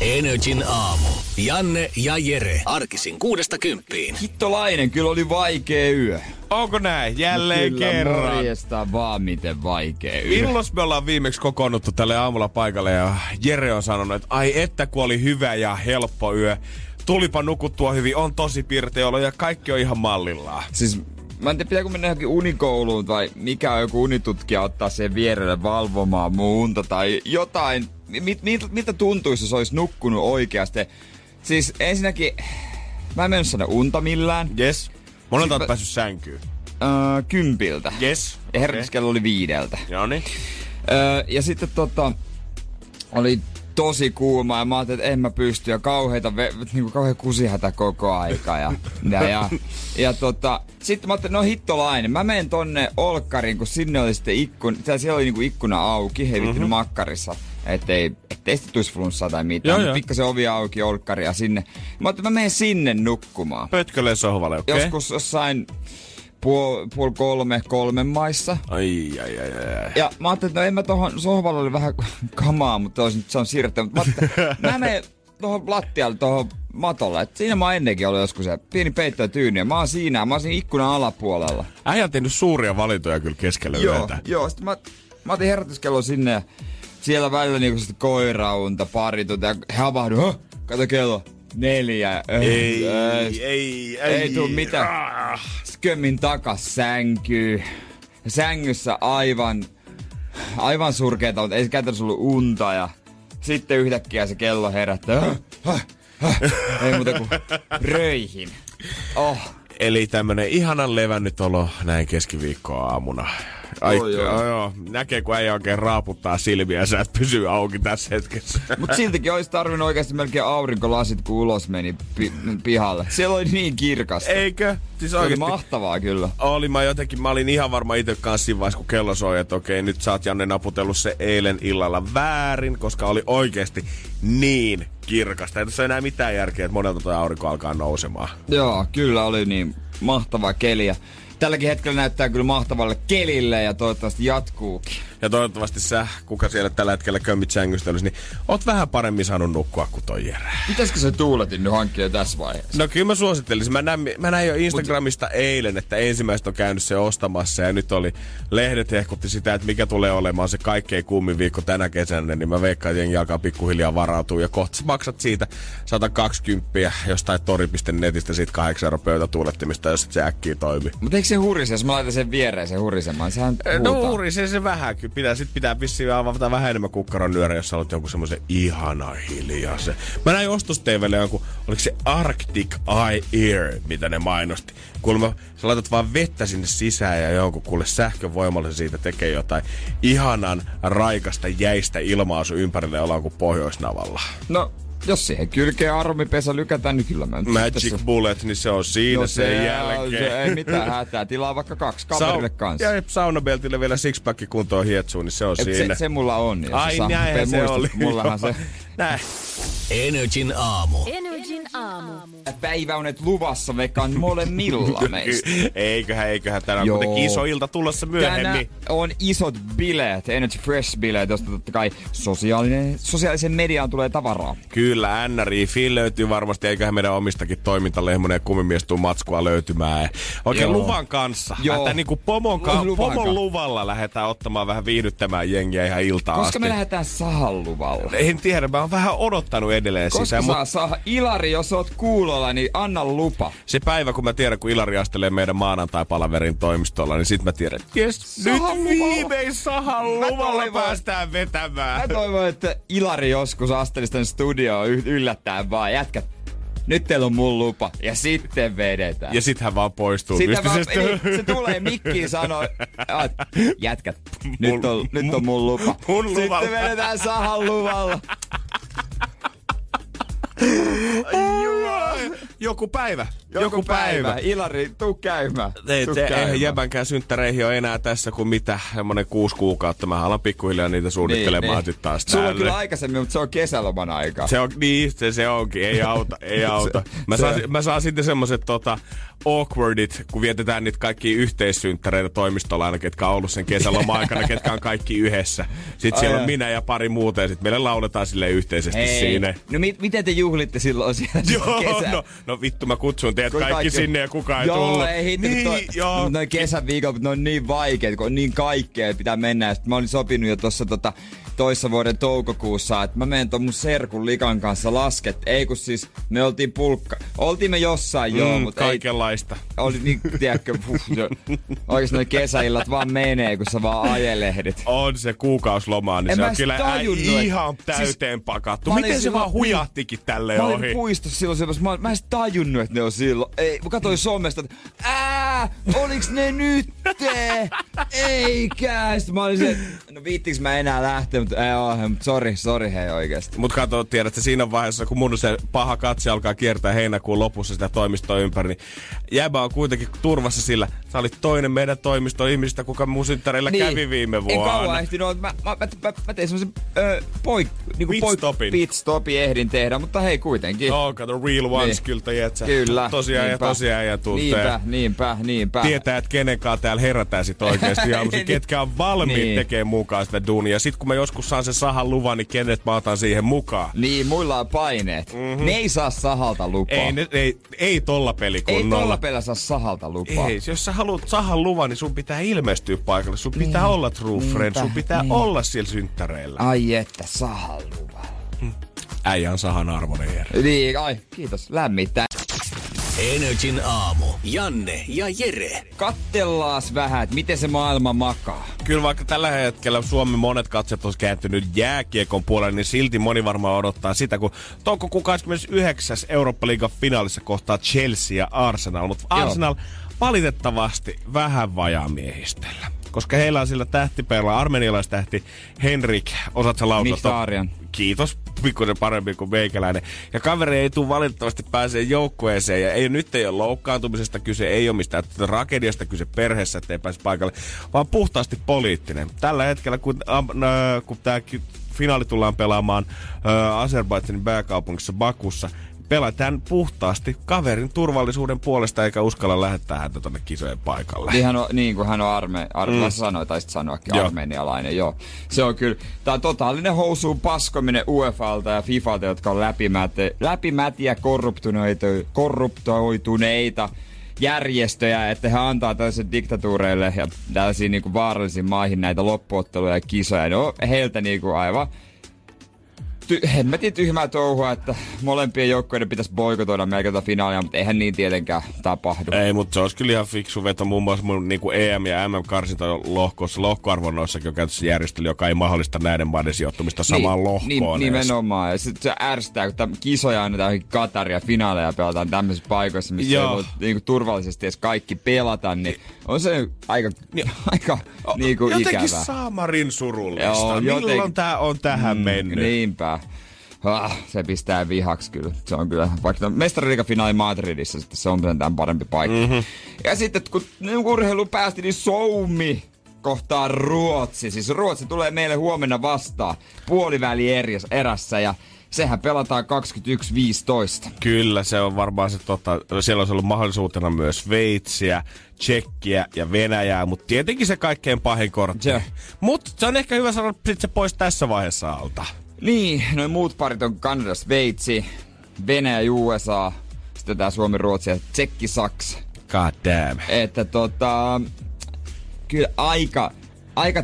Energyn aamu. Janne ja Jere. Arkisin 6–10. Hittolainen, kyllä oli vaikea yö. Onko näin? Jälleen no kerran. Morjesta vaan, miten vaikea yö. Milloin me ollaan viimeksi kokoonnuttu tälle aamulla paikalle ja Jere on sanonut, että ai että kun oli hyvä ja helppo yö. Tulipa nukuttua hyvin, on tosi pirteä olo ja kaikki on ihan mallillaan. Siis mä en tiedä, pitääkö mennä johonkin unikouluun tai mikä on joku unitutkija ottaa sen vierelle valvomaan muunta tai jotain. Miltä tuntuisi, jos olisi nukkunut oikeasti? Siis ensinnäkin, mä en mennyt saada unta millään. Jes. Monelta oot päässyt sänkyyn? 10:00. Jes. Ja herätyskello oli 5:00. Joni. Ja sitten oli tosi kuuma ja mä ajattelin, että en mä pysty ja kauhean kusihätä koko aika. Sitten mä ajattelin, no hittolainen, mä menen tonne olkkariin, kun sinne oli sitten siellä oli niinku ikkuna auki, he ei vittinyt makkarissa, ettei sitten tulisi flunssaa tai mitään. Joo, pikkasen ovi auki, olkkaria sinne. Mä ajattelin, mä menen sinne nukkumaan. Pötkölle sohvalle, okei. Okay. Joskus jossain 2:30, 3 maissa. Ai. Ja mä ajattelin, että no en mä tohon sohvalle oli vähän kamaa, mutta olisin, se on siirretty. Mä menen tohon lattialle, tohon matolle. Et siinä mä oon ennenkin ollut joskus se pieni peitto tyyni. Mä oon siinä ikkunan alapuolella. Äijä on tehnyt suuria valintoja kyllä keskellä yötä. Joo. Sitten mä otin herätyskellon sinne ja siellä välillä niinku sitten koiraunta, paritunta ja havahdun. Kato kello. 4. Ei tuu mitään. Skömmin takas sänkyy. Sängyssä aivan surkeeta, mutta ei se käytännössä ollut unta. Ja sitten yhtäkkiä se kello herättää. Ei muuta kuin röihin. Oh. Eli tämmönen ihanan levännyt olo näin keskiviikkoa aamuna. Joo. Näkee, kun ei oikein raaputtaa silmiänsä, että pysyy auki tässä hetkessä. Mut siltikin olisi tarvinnut oikeasti melkein aurinkolasit, kun ulos meni pihalle. Siellä oli niin kirkasta. Eikö? Siis se oli mahtavaa kyllä. Mä olin ihan varma itse kanssa siinä vaiheessa, kun kello soi, että okei, nyt sä oot Janne naputellut se eilen illalla väärin, koska oli oikeasti niin kirkasta. Ei tässä enää mitään järkeä, että monelta toi aurinko alkaa nousemaan. Joo, kyllä oli niin mahtavaa keliä. Tälläkin hetkellä näyttää kyllä mahtavalle kelille ja toivottavasti jatkuukin. Ja toivottavasti sä, kuka siellä tällä hetkellä kömmit sängystelys, niin oot vähän paremmin saanut nukkua kuin toi Jere. Pitäisikö se tuuletin nyt hankkia tässä vaiheessa? No kyllä mä suosittelisin. Mä näin jo Instagramista eilen, että ensimmäiset on käynyt se ostamassa ja nyt oli lehdet hehkutti sitä, että mikä tulee olemaan se kaikkein kummin viikko tänä kesänä, niin mä veikkaan, että jengi alkaa pikkuhiljaa varautua ja kohta maksat siitä 120 jostain tori.netistä siitä 8 € pöytätuulettimista, jos se äkkiä toimii. Se hurisi, jos mä laitan sen viereen sen hurisemaan. Sehän huutaa. No hurisee se vähän. Pitää vissiin avata vähän enemmän kukkaron nyörä, jos sä olet joku semmoisen ihana hiljaisen. Mä näin ostosteivelle jonkun, oliko se Arctic Air, mitä ne mainosti. Kuulemma, sä laitat vaan vettä sinne sisään ja jonkun kuule sähkövoimalla se siitä tekee jotain ihanan raikasta jäistä ilmaa sun ympärille ollaan kuin Pohjoisnavalla. No. Jos siihen kylkeen aromipesä lykätään, niin kyllä mä Magic Bullet, niin se on siinä no sen jälkeen. Se ei mitään hätää. Tilaa vaikka 2 kaverille kanssa. Ja saunabeltille vielä sixpacki kuntoon hietsuun, niin se on siinä. Se mulla on. Jos ai näinhän se oli. Mullahan se. Näin. Energyn aamu. Energyn aamu. Päivä on et luvassa vekan molemmilla meistä. Eiköhän. Täällä on kuitenkin iso ilta tulossa myöhemmin. Tänään on isot bileet, Energy Fresh-bileet, josta totta kai sosiaalisen mediaan tulee tavaraa. Kyllä, NRJ.fi löytyy varmasti, eiköhän meidän omistakin toimintalehmonen ja kumimies tuu matskua löytymään. Oikein luvan kanssa. Tää niinku pomon luvalla lähdetään ottamaan vähän viihdyttämään jengiä ihan iltaan asti. Koska me lähdetään sahan luvalla? En tiedä, mä oon vähän odottanut edelleen koska sisään. Koska saa Ilari, jos oot kuulolla, niin anna lupa. Se päivä, kun mä tiedän, kun Ilari astelee meidän maanantai-palaverin toimistolla, niin sit mä tiedän, että yes, nyt viimein sahan luvalla päästään vetämään. Mä toivon, että Ilari joskus asteli sitten studioon yllättäen vaan. Jätkät, nyt teillä on mun lupa. Ja sitten vedetään. Ja sit hän vaan poistuu. Se tulee mikkiin sanoo, että jätkät, nyt on mun lupa. Sitten vedetään sahan luvalla. Joku päivä. Ilari, tuu käymään. Ei jämänkään synttäreihin ole enää tässä kuin mitä, semmonen 6 kuukautta. Mä alan pikkuhiljaa niitä suunnittelemaan nyt taas täällä. Sulla on kyllä aikaisemmin, mutta se on kesäloman aika. Se on, niin, se onkin. Ei auta. Mä saan sitten semmoset awkwardit, kun vietetään niitä kaikkia yhteissynttäreitä toimistolla aina, ketkä on ollut sen kesäloman aikana, ketkä on kaikki yhdessä. Sitten siellä on minä ja pari muuta ja sit meille lauletaan silleen yhteisesti siinä. No miten te juhlitte silloin siellä kesä? No vittu, mä kutsun teidät kaikki sinne ja kukaan ei tullut. Joo, ei hittu. Niin, noin kesäviikon, ne on niin vaikeet, kun on niin kaikkea, pitää mennä. Sitten mä olin sopinut jo tossa toissa vuoden toukokuussa, että mä menen ton mun serkun Likan kanssa lasket. Ei kun siis, me oltiin pulkka. Oltiin me jossain joo, mutta kaikenlaista. Ei. Oli niin, tiedätkö, oikeesti noin kesäillat vaan menee, kun sä vaan ajelehdit. On se kuukauslomaa, niin en se on kyllä ihan täyteen pakattu. Miten se vaan hujahtikin tälleen ohi? Mä olin puistossa silloin semmoista, mä en sit tajunnut, että ne on silloin. Ei, mä katsoin somesta, että oliks ne nyt? Eikä! Sitten mä olin se, no viittiks mä enää lähteä, mutta ei oo, mutta sori hei oikeesti. Mut kato, tiedätkö, siinä vaiheessa, kun mun se paha katse alkaa kiertää heinäkuun lopussa sitä toimistoa ympäri, niin jäbä on kuitenkin turvassa sillä. Sä olit toinen meidän toimiston ihmisistä, kuka mun synttäreillä kävi viime vuonna. En kauan ehtinyt, mä tein semmosen pitstopin ehdin tehdä, mutta hei kuitenkin. No, kato, real ones kyllä, tietsä. Kyllä. Tosiaan ja tuntee. Niinpä. Tietää, että kenenkaan täällä herätään sit oikeesti aamuisin, ketkä on valmiit tekee mukaan sitä duunia. Sit kun mä joskus saan sen sahan luvan, niin kenet mä otan siihen mukaan. Niin, muilla on paineet. Ne ei saa sahalta lupaa. Ei tolla pelikunnalla. Ei tolla pelillä saa sahalta lupaa. Ei, jos sä haluat sahan luvan, niin sun pitää ilmestyä paikalle. Sun pitää olla true friend, sun pitää olla siellä synttäreillä. Ai että, sahan luvan. Äijä on sahan arvoinen, Jere. Niin, ai, kiitos. Lämmittää. Energin aamu. Janne ja Jere. Kattellaas vähän, että miten se maailma makaa. Kyllä vaikka tällä hetkellä Suomen monet katset on kääntynyt jääkiekon puolelle, niin silti moni varmaan odottaa sitä, kun toukokuun 29. Eurooppa-liigan finaalissa kohtaa Chelsea ja Arsenal. Mutta Arsenal valitettavasti vähän vajaa miehistellä. Koska heillä on sillä tähtiperällä armenialaistähti Henrik, osaat sä laulaa? Mkhitaryan. Kiitos, pikkuisen parempi kuin meikäläinen. Ja kaveri ei tule valitettavasti pääsee joukkueeseen. Ja nyt ei ole loukkaantumisesta kyse, ei ole mistään tragediasta kyse perheessä, ettei pääse paikalle. Vaan puhtaasti poliittinen. Tällä hetkellä, kun tämä finaali tullaan pelaamaan Azerbaidžanin pääkaupungissa Bakussa, pelataan puhtaasti kaverin turvallisuuden puolesta, eikä uskalla lähettää häntä tonne kisojen paikalle. Niin kuin hän on armenialainen, joo. Se on kyllä, tää on totaalinen housuun paskominen UEFalta ja FIFalta, jotka on läpimätiä korruptoituneita järjestöjä, että he antaa tällaisen diktatuureille ja tällaisiin niin kuin vaarallisiin maihin näitä loppuotteluja ja kisoja. No heiltä niin kuin aivan hemmetin tyhmää touhua, että molempien joukkoiden pitäisi boikotoida melkein tätä finaalia, mutta eihän niin tietenkään tapahdu. Ei, mutta se olisi kyllä ihan fiksu veto. Muun muassa mun niin kuin EM- ja MM-karsintalohkoissa, lohkoarvonnoissakin on käytössä järjestely, joka ei mahdollista näiden maiden sijoittumista samaan lohkoon. Nimenomaan. Ja sitten se ärsyttää, kun kisoja annetaan johonkin Kataria, finaaleja pelataan tämmöisissä paikoissa, missä ei voi niin turvallisesti edes kaikki pelata, niin on se aika jotenkin ikävää. Jotenkin saamarin surullista. Joo, milloin tää on tähän mennyt? Niinpä. Se pistää vihaksi kyllä. Se on kyllä, vaikka mestariliigafinaali Madridissa, sitten se on tämän parempi paikka. Ja sitten kun urheiluun päästi, niin Suomi kohtaa Ruotsi. Siis Ruotsi tulee meille huomenna vastaan puoliväli erässä ja sehän pelataan 21.15. Kyllä, se on varmaan se siellä on ollut mahdollisuutena myös Sveitsiä, Tsekkiä ja Venäjää, mutta tietenkin se kaikkein pahin kortti. Mutta se on ehkä hyvä sanoa sit se pois tässä vaiheessa alta. Niin, noin muut parit on Kanada, Sveitsi, Venäjä ja USA, sitten tää Suomi, Ruotsi ja Tsekki, Saksa. God damn. Että kyllä aika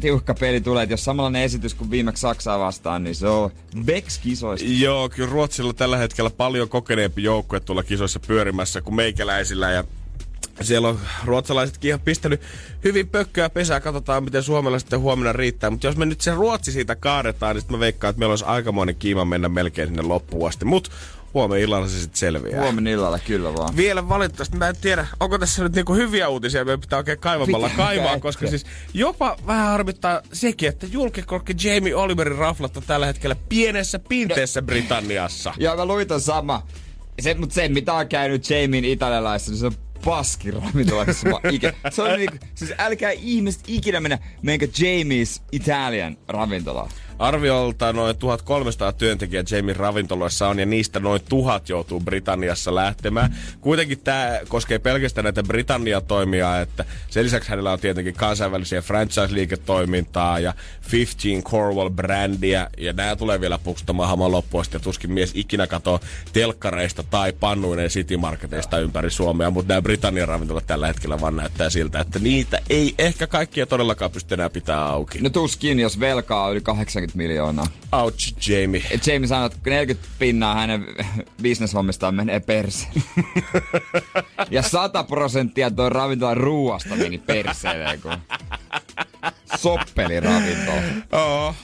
tiukka peli tulee, että jos samanlainen esitys kuin viimeksi Saksaa vastaan, niin se on BEX-kisoista. Joo, kyllä Ruotsilla tällä hetkellä paljon kokeneempi joukkue tuolla kisoissa pyörimässä kuin meikäläisillä ja siellä on ruotsalaisetkin ihan pistänyt hyvin pökköä pesää. Katsotaan, miten Suomella sitten huomenna riittää. Mutta jos me nyt se Ruotsi siitä kaadetaan, niin sitten mä veikkaan, että meillä olisi aikamoinen kiima mennä melkein sinne loppuun asti. Mutta Huomenna illalla se sitten selviää. Huomenna illalla, kyllä vaan. Vielä valitettavasti, mä en tiedä, onko tässä nyt niinku hyviä uutisia, meidän pitää oikein kaivamalla kaivaa, koska siis jopa vähän harmittaa sekin, että julkikorkki Jamie Oliverin raflatta tällä hetkellä pienessä pinteessä Britanniassa. Joo, mä luin ton sama. Mutta se, mitä on käynyt Jamien italialaisessa, niin se on paskiravintolaisessa. Se on niinku, siis älkää ihmiset ikinä menkää Jamie's Italian ravintolaan. Arviolta noin 1300 työntekijää Jamien ravintoloissa on ja niistä noin 1000 joutuu Britanniassa lähtemään. Kuitenkin tämä koskee pelkästään näitä Britannia-toimia, että sen lisäksi hänellä on tietenkin kansainvälisiä franchise-liiketoimintaa ja 15 Cornwall-brändiä ja nämä tulee vielä pukstamaan haman loppuun ja tuskin mies ikinä katoo telkkareista tai pannuineen citymarketeista ympäri Suomea, mutta nämä Britannian ravintolat tällä hetkellä vaan näyttää siltä, että niitä ei ehkä kaikkia todellakaan pysty enää pitää auki. No tuskin, jos velkaa on yli 80 miljoonaa. Ouch, Jamie. Jamie sanoi, että 40% hänen bisneshommistaan menee perseen. Ja 100% tuon ravintolan ruuasta meni perseelleen, kun soppeli ravintola. Oh.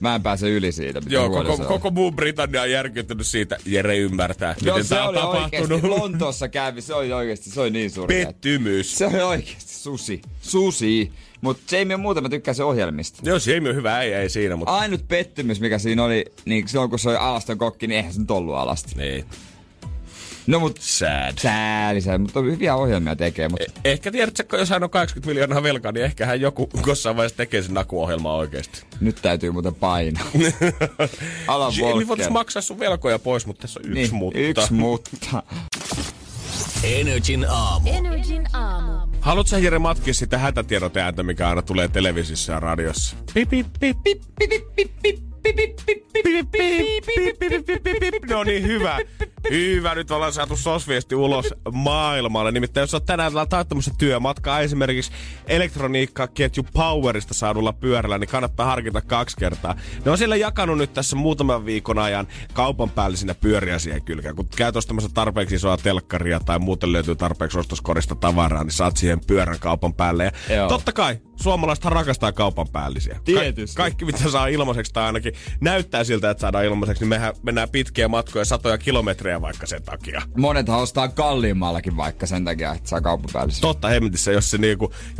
Mä en pääse yli siitä. Joo, koko muu Britannia on järkyttynyt siitä. Jere ymmärtää, miten no, tää on tapahtunut. Oikeesti. Lontoossa kävi, se oli oikeesti, se oli niin surkea. Pettymys. Se oli oikeesti susi. Mut Jamie on muuta, mä tykkään sen ohjelmista. Joo, Jamie on hyvä, ei siinä, mutta ainut pettymys, mikä siinä oli, niin silloin kun se oli alaston kokki, niin eihän se nyt ollut alasti. Niin. No mut sad, mutta hyviä ohjelmia tekee, mut ehkä tiedätkö, jos hän on 80 miljoonaa velkaa, niin ehkä hän joku jossain vaiheessa tekee sen nakuohjelmaa oikeesti. Nyt täytyy muuten painaa. Alan Walker. Jamie voitais maksaa sun velkoja pois, mutta tässä on yksi mutta. Energin aamu. Haluatko sä, Jere, matkia sitä hätätiedot ääntä, mikä aina tulee televisiossa ja radiossa? No niin, hyvä. Nyt ollaan saatu SOS-viesti ulos maailmalle. Nimittäin jos olet tänään taittamassa työmatkaa esimerkiksi elektroniikkaketju Powerista saadulla pyörällä, niin kannattaa harkita 2 kertaa. Ne on siellä jakanut nyt tässä muutaman viikon ajan kaupan päällisinä pyöriä siihen kylkään. Kun käyt ostamassa tarpeeksi isoa telkkaria tai muuten löytyy tarpeeksi ostoskorista tavaraa, niin saat siihen pyörän kaupan päälle. Ja totta kai, suomalaisethan rakastaa kaupan päällisiä. Tietysti. Kaikki mitä saa ilmaiseksi tai ainakin näyttää siltä, että saadaan ilmaiseksi, niin mehän mennään pitkiä matkoja, 100 kilometrejä vaikka sen takia. Monethan ostaa kalliimmallakin vaikka sen takia, että saa kauppapäällisiä. Totta hemmetissä, jos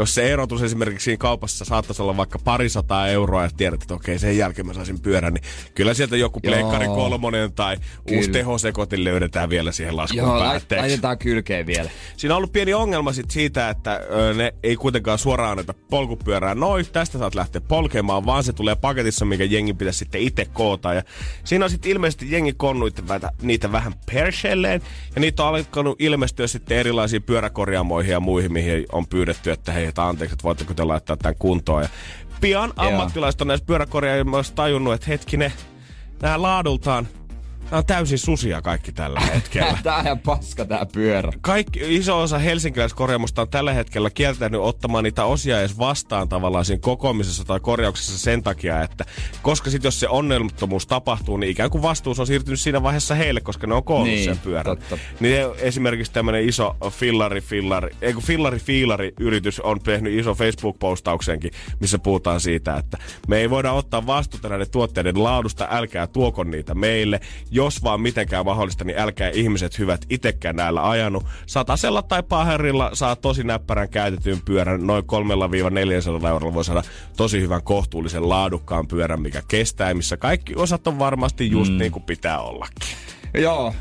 se erotus esimerkiksi siinä kaupassa saattaisi olla vaikka 200 euroa ja tiedät, että okei, sen jälkeen mä saisin pyörän, niin kyllä sieltä joku pleikkari 3 tai kyllä uusi tehosekotin löydetään vielä siihen laskun päätteeksi. Joo, laitetaan kylkeen vielä. Siinä on ollut pieni ongelma sit siitä, että ne ei kuitenkaan suoraan anneta polkupyörää. Noin, tästä saat lähteä polkemaan, vaan se tulee paketissa, minkä jengi pitäisi sitten itse koota. Ja siinä on sitten ilmeisesti jengi konnut niitä vähän perselleen. Ja niitä on alkanut ilmestyä sitten erilaisiin pyöräkorjaamoihin ja muihin, mihin on pyydetty, että hei, anteeksi, että voitteko te laittaa tämän kuntoon. Ja pian ammattilaiset on näissä pyöräkorjaamoissa tajunnut, että hetkinen, nämä laadultaan, nämä on täysin susia kaikki tällä hetkellä. Tää on ihan paska tää pyörä. Kaikki, iso osa helsinkiläiskorjaamusta on tällä hetkellä kieltänyt ottamaan niitä osia edes vastaan tavallaan siinä kokoamisessa tai korjauksessa sen takia, että koska sit jos se onnelmattomuus tapahtuu, niin ikään kuin vastuus on siirtynyt siinä vaiheessa heille, koska ne on koonnut niin sen pyörän. Totta. Niin esimerkiksi tämmönen iso Fillari-Fillari yritys on tehnyt iso Facebook-postauksenkin, missä puhutaan siitä, että me ei voida ottaa vastuuta näiden tuotteiden laadusta, älkää tuoko niitä meille. Jos vaan mitenkään mahdollista, niin älkää ihmiset hyvät itekään näillä ajanut. Satasella tai paherilla saa tosi näppärän käytetyn pyörän. Noin 300-400 eurolla voi saada tosi hyvän kohtuullisen laadukkaan pyörän, mikä kestää, missä kaikki osat on varmasti just niin kuin pitää ollakin. Joo,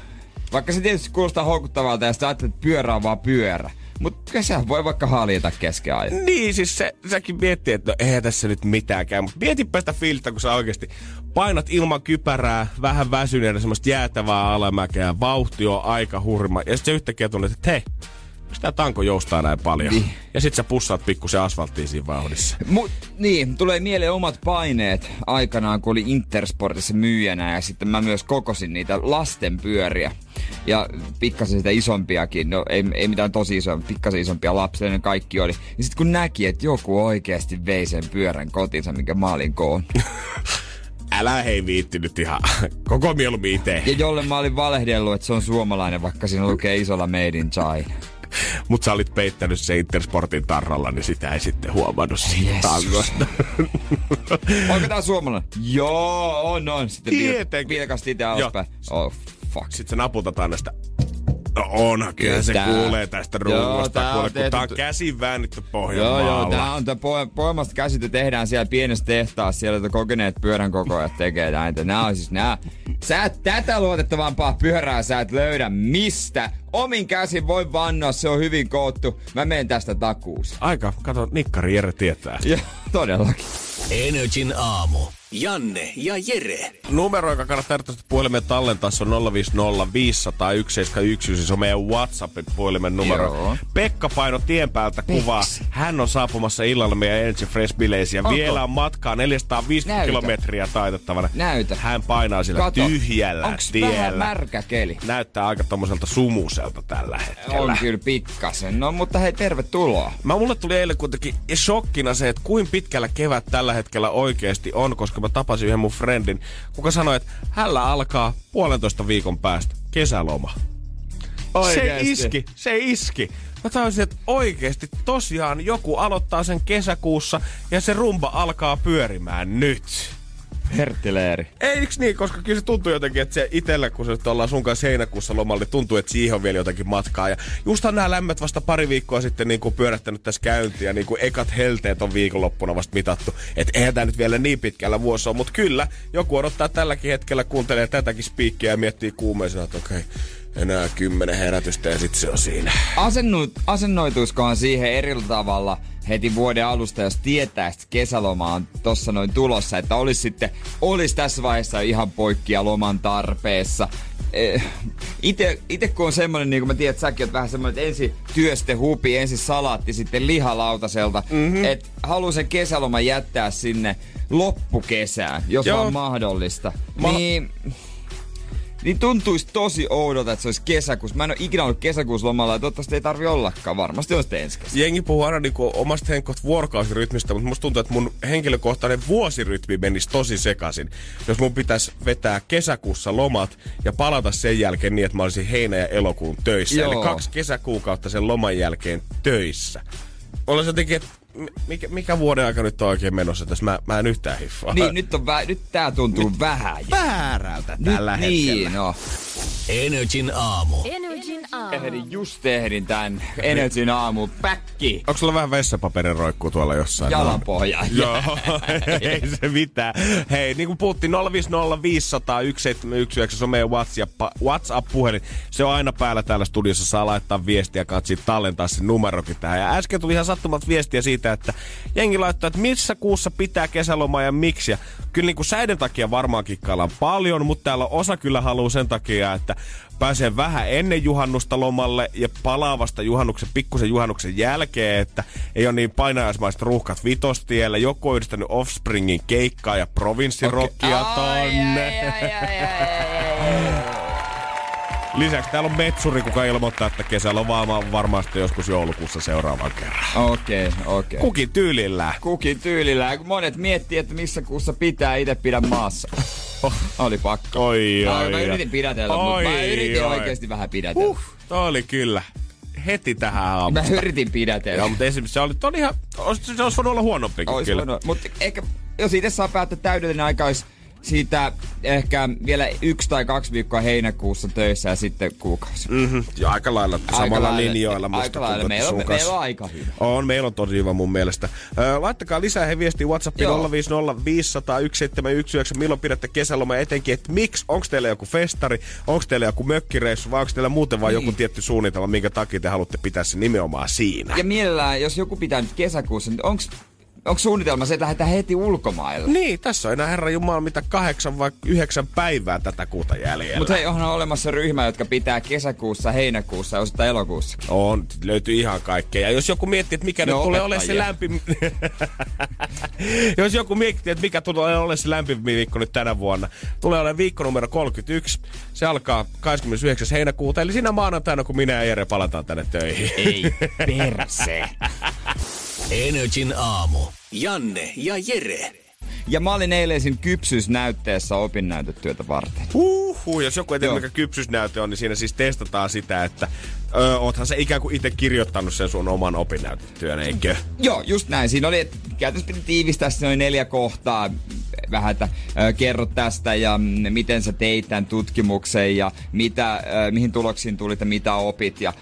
vaikka se tietysti kuulostaa houkuttavalta ja sitten ajattelet, että pyörä on vaan pyörä. Mutta sehän voi vaikka haljeta kesken ajan. Niin, siis säkin miettii, että no eihän tässä nyt mitäänkään. Mutta mietipä sitä fiilistä, kun sä oikeasti painat ilman kypärää, vähän väsyneenä, semmoista jäätävää alamäkeä, vauhti on aika hurma. Ja sitten yhtäkkiä tunnet, että hei, sitä tanko joustaa näin paljon. Niin. Ja sit sä pussaat pikkusen asfalttiin siinä vauhdissa. Niin, tulee mieleen omat paineet aikanaan, kun oli Intersportissa myyjänä. Ja sitten mä myös kokosin niitä lastenpyöriä. Ja pikkasen sitä isompiakin, no ei mitään tosi isoja, mutta pikkasen isompia lapsia, ne kaikki oli. Ja sit kun näki, että joku oikeesti vei sen pyörän kotiinsa, minkä mä olin koon. Älä hei viitti nyt ihan koko mieluummin ite. Ja jolle mä olin valehdellut, että se on suomalainen, vaikka siinä lukee isolla Made in China. Mut sä olit peittänyt se Intersportin tarralla, niin sitä ei sitten huomannut siitä tangosta. Onko tää suomalainen? Joo, on. Sitten pilkasti itse alaspäin. fuck. Sitten se naputataan näistä. No onhan, kyllähän se kuulee tästä rungosta, kun tää on käsin väännetty Pohjanmaalla. Joo, tää on Pohjanmaasta käsitty, tehdään siellä pienessä tehtaassa, siellä kokeneet pyöränkokoajat tekee näitä. Nää on siis nää. Sä et tätä luotettavampaa pyörää, sä et löydä mistä. Omin käsin voi vannoa, se on hyvin koottu. Mä menen tästä takuus. Aika, kato, nikkari Jere tietää. Joo, todellakin. NRJ:n aamu. Janne ja Jere. Numero, joka kannattaa erityisesti puhelimeen tallentaa, on 050 500 171. Se on meidän WhatsAppin puhelimen numero. Joo. Pekka paino tien päältä kuvaa. Hän on saapumassa illalla meidän Energy Fresh-bileisiin. Ja vielä on matkaa 450 kilometriä taitettavana. Näytä. Hän painaa sillä tyhjällä tiellä. Onks vähän märkä keli? Näyttää aika tommoselta sumuselta tällä hetkellä. On kyllä pikkasen. No mutta hei, tervetuloa. Mulle tuli eilen kuitenkin shokkina se, että kuinka pitkällä kevät tällä hetkellä oikeesti on, koska mä tapasin yhden mun friendin, kuka sanoi, että hänellä alkaa 1,5 viikon päästä kesäloma. Oikeesti. Se iski. Mä tajusin, että oikeesti tosiaan joku aloittaa sen kesäkuussa ja se rumba alkaa pyörimään nyt. Herttileeri. Eiks niin, koska kyllä se tuntuu jotenkin, että se itellä, kun se ollaan sun kanssa heinäkuussa lomalla, niin tuntuu, että siihen on vielä jotakin matkaa. Ja justhan nämä lämmöt vasta pari viikkoa sitten niin kuin pyörättänyt tässä käyntiin ja niin kuin ekat helteet on viikonloppuna vasta mitattu. Että eihän tää nyt vielä niin pitkällä vuosi on, mutta kyllä joku odottaa tälläkin hetkellä, kuuntelee tätäkin spiikkiä ja miettii kuumeisena, että okei. Enää 10 herätystä ja sit se on siinä. Asennoituiskohan siihen eri tavalla heti vuoden alusta, jos tietää, että kesäloma on tossa noin tulossa, että olisi tässä vaiheessa ihan poikkia loman tarpeessa. Ite kun on semmonen, niin kuin mä tiedän, että säkin oot vähän semmonen, että ensin työste hupi, ensin salaatti, sitten lihalautaselta. Mm-hmm. Että haluan sen kesäloman jättää sinne loppukesään, jos on mahdollista. Niin tuntuisi tosi oudolta, että se olisi kesäkuussa. Mä en ole ikinä ollut kesäkuussa lomalla ja toivottavasti ei tarvi ollakaan. Varmasti on sitten ensi kesä. Jengi puhuu aina niinku omasta vuorokausirytmistä, mutta musta tuntuu, että mun henkilökohtainen vuosirytmi menisi tosi sekaisin. Jos mun pitäisi vetää kesäkuussa lomat ja palata sen jälkeen niin, että mä olisin heinä- ja elokuun töissä. Joo. Eli 2 kesäkuukautta sen loman jälkeen töissä. Ollaan se jotenkin, että mikä vuoden aika nyt on oikein menossa tässä? Mä en yhtään hiffaa. Niin, nyt tää tuntuu nyt vähän. Väärältä tällä hetkellä. Niin, no. NRJ:n aamu. NRJ:n aamu. Ehdin tän NRJ:n aamu päkki. Onko sulla vähän vessapaperin roikkuu tuolla jossain? Jalanpohjaa. Joo, ei se mitään. Hei, niin kuin puhuttiin, 050 500 171, se on meidän WhatsApp-puhelin. Se on aina päällä täällä studiossa, saa laittaa viestiä, katsoa, tallentaa se numerokin tähän. Ja äsken tuli ihan sattumat viestiä siitä, että jengi laittaa, että missä kuussa pitää kesälomaa ja miksi. Ja kyllä niin kuin säiden takia varmaan kikkaillaan paljon, mutta täällä osa kyllä haluaa sen takia, että pääsee vähän ennen juhannusta lomalle ja palaavasta pikkusen juhannuksen jälkeen, että ei ole niin painajaismaiset ruuhkat Vitostiellä. Joku on yhdistänyt Offspringin keikkaa ja provinssirockia tonne. Lisäksi täällä on metsuri, kuka ilmoittaa, että kesällä on varmasti joskus joulukuussa seuraavan kerran. Okei. Kukin tyylillä. Monet miettii, että missä kuussa pitää, itse pidä maassa. Oli pakko. Mä yritin pidätellä, mutta mä yritin oikeesti vähän pidätellä. Toi oli kyllä. Heti tähän aamusta. Mä yritin pidätellä. Joo, mutta esimerkiksi se olisi voinut olla huonompikin. Ois kyllä. Mutta ehkä, jos itse saa päättää täydellinen aika, olisi siitä ehkä vielä 1 tai 2 viikkoa heinäkuussa töissä ja sitten kuukausi. Mm-hmm. Ja aika lailla samalla linjoilla musta tuntuu. Meillä on aika hyvä. Meillä on tosi hyvä mun mielestä. Laittakaa lisää he viestiä WhatsAppiin 050 500 171. Milloin pidätte kesäloma, etenkin, että miksi? Onko teillä joku festari? Onko teillä joku mökkireissu? Vai onko teillä muuten vain joku tietty suunnitelma, minkä takia te haluatte pitää se nimenomaan siinä? Ja mielellään, jos joku pitää nyt kesäkuussa, niin onko suunnitelma se, että lähdetään heti ulkomailla? Niin, tässä on enää herranjumala mitä 8 vai 9 päivää tätä kuuta jäljellä. Mutta hei, onhan olemassa ryhmä, jotka pitää kesäkuussa, heinäkuussa ja osittain elokuussa. On, löytyy ihan kaikkea. Ja jos joku miettii, että mikä nyt tulee olemaan se lämpimin... jos joku miettii, että mikä tulee olemaan se lämpimin viikko nyt tänä vuonna. Tulee olemaan viikko numero 31. Se alkaa 29. heinäkuuta. Eli siinä maanantaina, kun minä ja Jere palataan tänne töihin. Ei perse. NRJ:n aamu. Janne ja Jere. Ja mä olin eileisin kypsyysnäytteessä opinnäytetyötä varten. Jos joku ei tiedä, mikä kypsyysnäyte on, niin siinä siis testataan sitä, että oothan sä ikään kuin itse kirjoittanut sen sun oman opinnäytetyön, eikö? Joo, just näin. Siinä oli, että käytännössä piti tiivistää noin 4 kohtaa. vähän, että kerro tästä ja miten sä teit tämän tutkimuksen ja mihin tuloksiin tulit ja mitä opit. Ja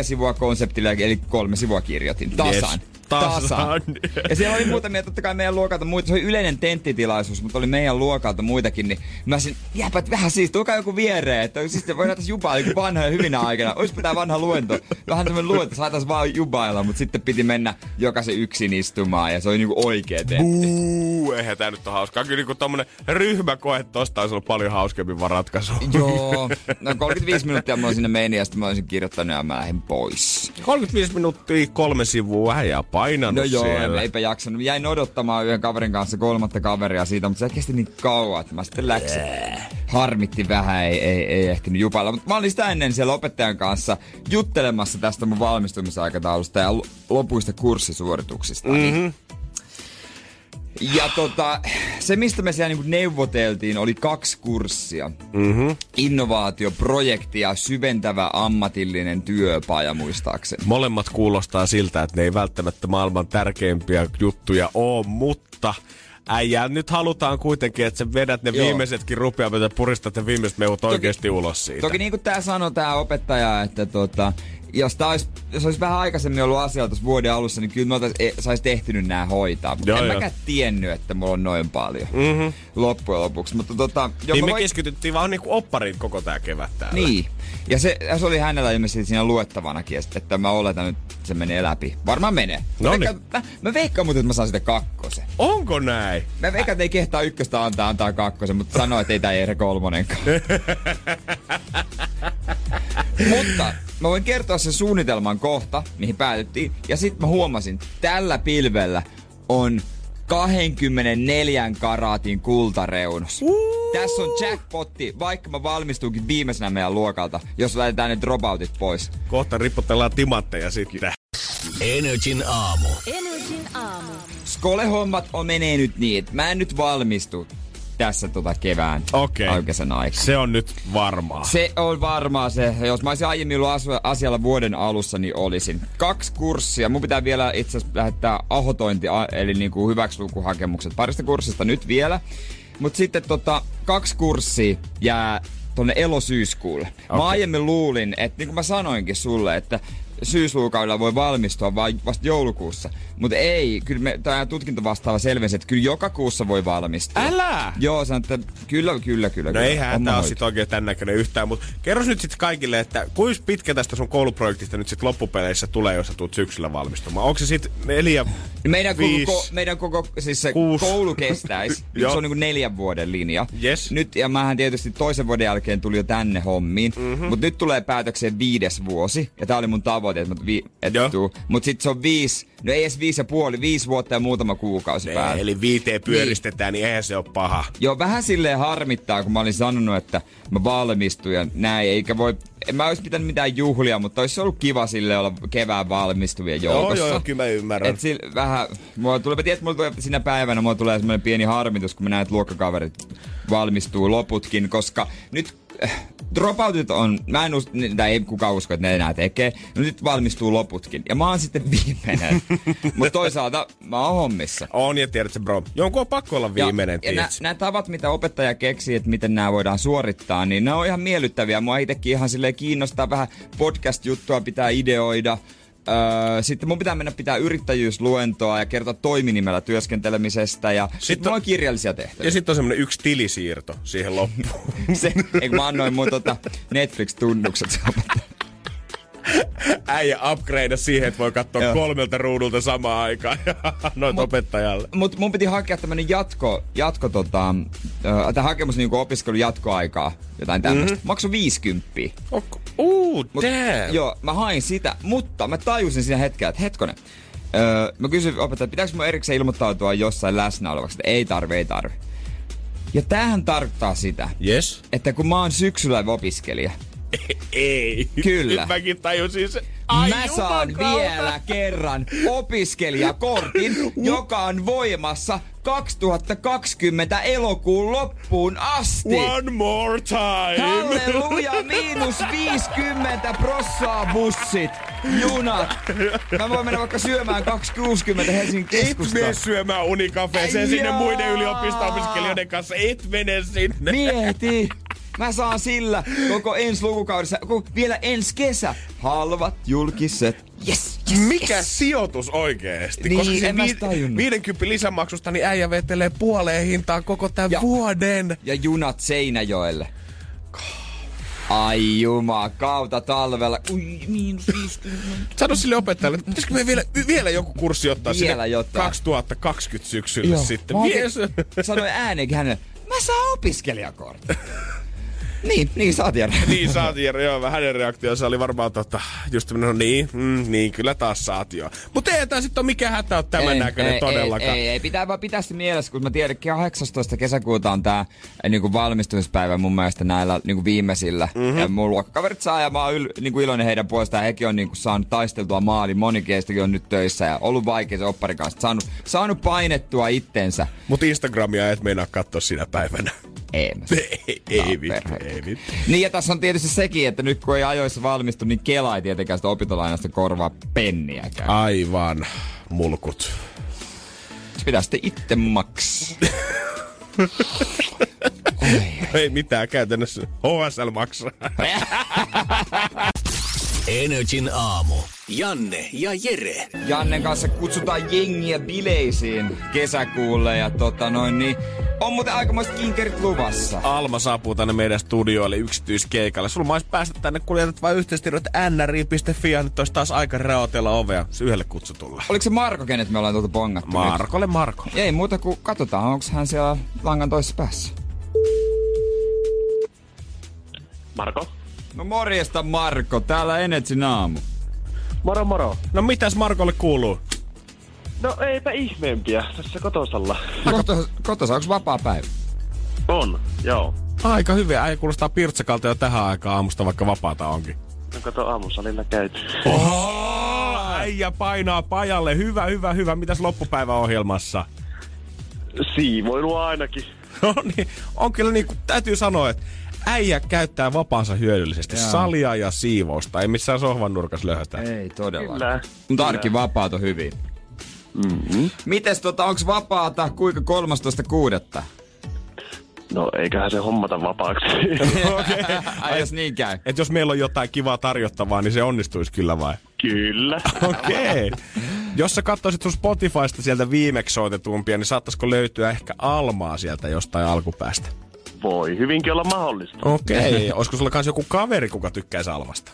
3-4 sivua konseptilla, eli 3 sivua kirjoitin tasan. Yes. Tasan. Ja siellä oli muutamia, totta kai meidän luokalta muita. Se oli yleinen tenttitilaisuus, mutta oli meidän luokalta muitakin. Niin mä sanoin, jääpät vähän siis, tulkaa joku viereen. Että siis voi nähdä jubaa joku vanha hyvinä aikana. Olisipä tää vanha luento. Vähän tämmönen luento, saataisiin vaan jubailla. Mutta sitten piti mennä jokaisen yksin istumaan. Ja se oli niinku oikea tentti. Buu, eihän tää nyt on hauskaa. Kyllä niinku tommonen ryhmäkoe tosta olisi ollut paljon hauskempi vaan ratkaisu. Joo. No 35 minuuttia mä olin sinne meni ja sitten mä olisin kirjoittanut ja mä lähdin pois. 35 minuuttia, 3 sivua vähän jääpä. No joo, siellä. Eipä jaksanut. Jäin odottamaan yhden kaverin kanssa kolmatta kaveria siitä, mutta se kesti niin kauan, että mä sitten läksin. Yeah. Harmitti vähän, ei ehtinyt jupailla. Mutta mä olin sitä ennen siellä opettajan kanssa juttelemassa tästä mun valmistumisaikataulusta ja lopuista kurssisuorituksista. Mm-hmm. Ja se mistä me siellä niinku neuvoteltiin oli 2 kurssia. Mm-hmm. Innovaatioprojekti ja syventävä ammatillinen työpaja muistaakseni. Molemmat kuulostaa siltä, että ne ei välttämättä maailman tärkeimpiä juttuja oo, mutta äijää nyt halutaan kuitenkin, että sä vedät ne viimeisetkin rupeavat ja puristat ne viimeiset mehut oikeesti ulos siitä. Toki niinku tää sanoi tää opettaja, että jos olisi vähän aikaisemmin ollut asiaa tuossa vuoden alussa, niin kyllä mä saisin ehtinyt nää hoitaa. Mutta en mäkään tiennyt, että mulla on noin paljon loppujen lopuksi. Mutta niin me keskityttiin vaan niinku oppariin koko tää kevät täällä. Niin. Ja se oli hänellä ilmeisesti siinä luettavanakin, että mä oletan, että se menee läpi. Varmaan menee. Mä veikkaan muuten, että mä saan sitä 2. Onko näin? Mä veikkaan, että ei kehtaa 1 antaa 2, mutta sanoo, että ei tää Jere 3:kaan. Mutta mä voin kertoa sen suunnitelman kohta, mihin päätettiin. Ja sit mä huomasin, tällä pilvellä on 24 karaatin kultareunus. Tässä on jackpotti, vaikka mä valmistuinkin viimeisenä meidän luokalta, jos lähdetään ne dropoutit pois. Kohta rippotellaan timantteja sitten. Energin aamu. Skole-hommat on menee nyt niin, että mä en nyt valmistu tässä kevään oikeastaan aikaa. Se on nyt varmaa. Se on varmaa se. Jos mä olisin aiemmin ollut asialla vuoden alussa, niin olisin. 2 kurssia. Mun pitää vielä itse asiassa lähettää ahotointi, eli niinku hyväksilukuhakemukset parista kurssista nyt vielä. Mut sitten 2 kurssia jää tonne elosyyskuulle. Okay. Mä aiemmin luulin, että niin kuin mä sanoinkin sulle, että syysluukaudella voi valmistua vaan vasta joulukuussa. Mutta ei, kyllä tämä tutkintavastaava selvensi, että kyllä joka kuussa voi valmistua. Älä! Joo, sanon, että kyllä. No eihän tämä ole sit oikein tän näköinen yhtään, mutta kerros nyt sitten kaikille, että kuinka pitkä tästä sun kouluprojektista nyt sitten loppupeleissä tulee, jos sä tulet syksyllä valmistumaan? Onko se sitten 4, meidän koko 6. koulu kestäisi. Nyt se on niinku 4 vuoden linja. Yes. Nyt, ja mähän tietysti toisen vuoden jälkeen tuli jo tänne hommiin, mutta nyt tulee päätökseen 5. vuosi, ja tää oli mun tavoite. Mutta sitten se on 5, no ei edes 5,5, 5 vuotta ja muutama kuukausi päälle. Eli 5 pyöristetään, niin eihän se ole paha. Joo, vähän silleen harmittaa, kun mä olin sanonut, että mä valmistun ja näin, eikä voi. En mä ois pitänyt mitään juhlia, mutta olisi ollut kiva sille olla kevään valmistuvien joukossa. Joo, kyllä mä ymmärrän. Et sille vähän, mulla tulee sinä päivänä, mulla tulee semmoinen pieni harmitus, kun mä näen, että luokkakaverit valmistuu loputkin, koska nyt dropoutit on, ei kukaan usko, että ne enää tekee, no nyt valmistuu loputkin. Ja mä oon sitten viimeinen. Mutta toisaalta mä oon hommissa. On ja tiedätkö bro, jonkun on pakko olla viimeinen. Ja nämä tavat, mitä opettaja keksii, että miten nämä voidaan suorittaa, niin ne on ihan miellyttäviä. Mua itsekin ihan silleen kiinnostaa vähän podcast-juttua, pitää ideoida. Sitten mun pitää mennä pitää yrittäjyysluentoa ja kertoa toiminimellä työskentelemisestä ja sit mulla on kirjallisia tehtäviä. Ja sitten on semmonen yksi tilisiirto siihen loppuun. Eikö mä annoin mun Netflix-tunnukset. Äijä upgradea siihen, että voi katsoa 3 ruudulta samaan aikaan ja noit opettajalle. Mutta mun piti hakea tämmönen hakemus niinku opiskelun jatkoaikaa, jotain tämmöistä. Maksu 50. Damn! Joo, mä hain sitä, mutta mä tajusin siinä hetkellä, että hetkonen. Mä kysyin opettajalta, pitääkö mun erikseen ilmoittautua jossain läsnä olevaksi, että ei tarvi. Ja tämähän tarkoittaa sitä, että kun mä oon syksyllä opiskelija, ei. Kyllä. Nyt mäkin tajusin sen. Mä saan vielä kerran opiskelijakortin, joka on voimassa 2020 elokuun loppuun asti. One more time! Halleluja, -50% bussit, junat. Mä voin mennä vaikka syömään 2.60 Helsingin keskustaan. Et mene syömään Unicafeeseen sinne muiden yliopisto-opiskelijoiden kanssa. Et mene sinne. Mieti. Mä saan sillä koko ensi lukukaudessa, vielä ensi kesä, halvat julkiset. Yes, yes, mikä yes. Sijoitus oikeesti? Niin, koska en mä tajunnut. 50 lisämaksusta niin äijä vetelee puoleen hintaan koko tän vuoden. Ja junat Seinäjoelle. Ai jumakauta talvella. Ui, -50. Sano sille opettajalle, että pitäisikö me vielä joku kurssi ottaa vielä sinne 2020 syksyllä. Joo. Sitten. Sanoin äänenkin hänelle, mä saan opiskelijakortin. Niin saa tiedä. Niin saa tiedä, joo. Hänen reaktionsa oli varmaan just tämmönen, niin kyllä taas saat joo. Mut ei tää sit oo mikään hätä oo tämän näköinen todellakaan. Ei, pitää vaan pitää se mielessä, kun mä tiedän, 18. kesäkuuta on tää niinku valmistumispäivä mun mielestä näillä niinku viimeisillä. Mm-hmm. Ja mun luokkakaverit saa ja mä oon niinku iloinen heidän puolestaan. Hekin on niinku saanut taisteltua maalin. Monikeistäkin on nyt töissä ja ollut vaikea se opparin kanssa. Saanut painettua itteensä. Mut Instagramia et meinaa kattoo sinä päivänä. Ei vittu. Niin ja tässä on tietysti sekin, että nyt kun ei ajoissa valmistu, niin Kela ei tietenkään sitä opintolainasta korvaa penniäkään. Aivan, mulkut. Se pitää sitten itse maksaa. Ei mitään, käytännössä HSL maksaa. NRJ:n aamu. Janne ja Jere. Jannen kanssa kutsutaan jengiä bileisiin kesäkuulle ja on muuten aikamoista kinkerit luvassa. Alma saapuu tänne meidän studioille yksityiskeikalle. Sulla maisi päästä tänne, kuljetat vain yhteistiedot NRJ.fi ja nyt olisi taas aika raotella ovea yhdelle kutsutulle. Oliko se Marko, kenet me ollaan tuolta bongattu? Marko. Ei muuta kuin katsotaan, onko hän siellä langan toisessa päässä. Marko? No morjesta Marko, täällä Energyn aamu. Moro moro. No mitäs Markolle kuuluu? No eipä ihmeempiä, tässä kotosalla. Kotosa, onks vapaa päivä? On, joo. Aika hyvä, äijä kuulostaa pirtsakalta jo tähän aikaan aamusta, vaikka vapaata onkin. No kato, aamusalilla käyty. Oho, äijä painaa pajalle, hyvä. Mitäs loppupäiväohjelmassa? Siivoilu ainakin. No niin, on kyllä niinku, täytyy sanoa, että äijä käyttää vapaansa hyödyllisesti. Jaa. Salia ja siivousta. Ei missään sohvan nurkassa löhöstä. Ei todella. Mutta arki vapaat on hyvin. Mm-hmm. Mites onks vapaata kuinka 13.6.? No eiköhän se hommata vapaaksi. Okei. Okay. Ai jos niin käy. Et jos meillä on jotain kivaa tarjottavaa, niin se onnistuisi kyllä vai? Kyllä. Okei. Okay. Jos sä katsoisit sun Spotifysta sieltä viimeksi soitetumpia, niin saattaisiko löytyä ehkä Almaa sieltä jostain alkupäästä? Voi hyvinkin olla mahdollista. Okei. Olisiko sulla kans joku kaveri, kuka tykkäisi Almasta?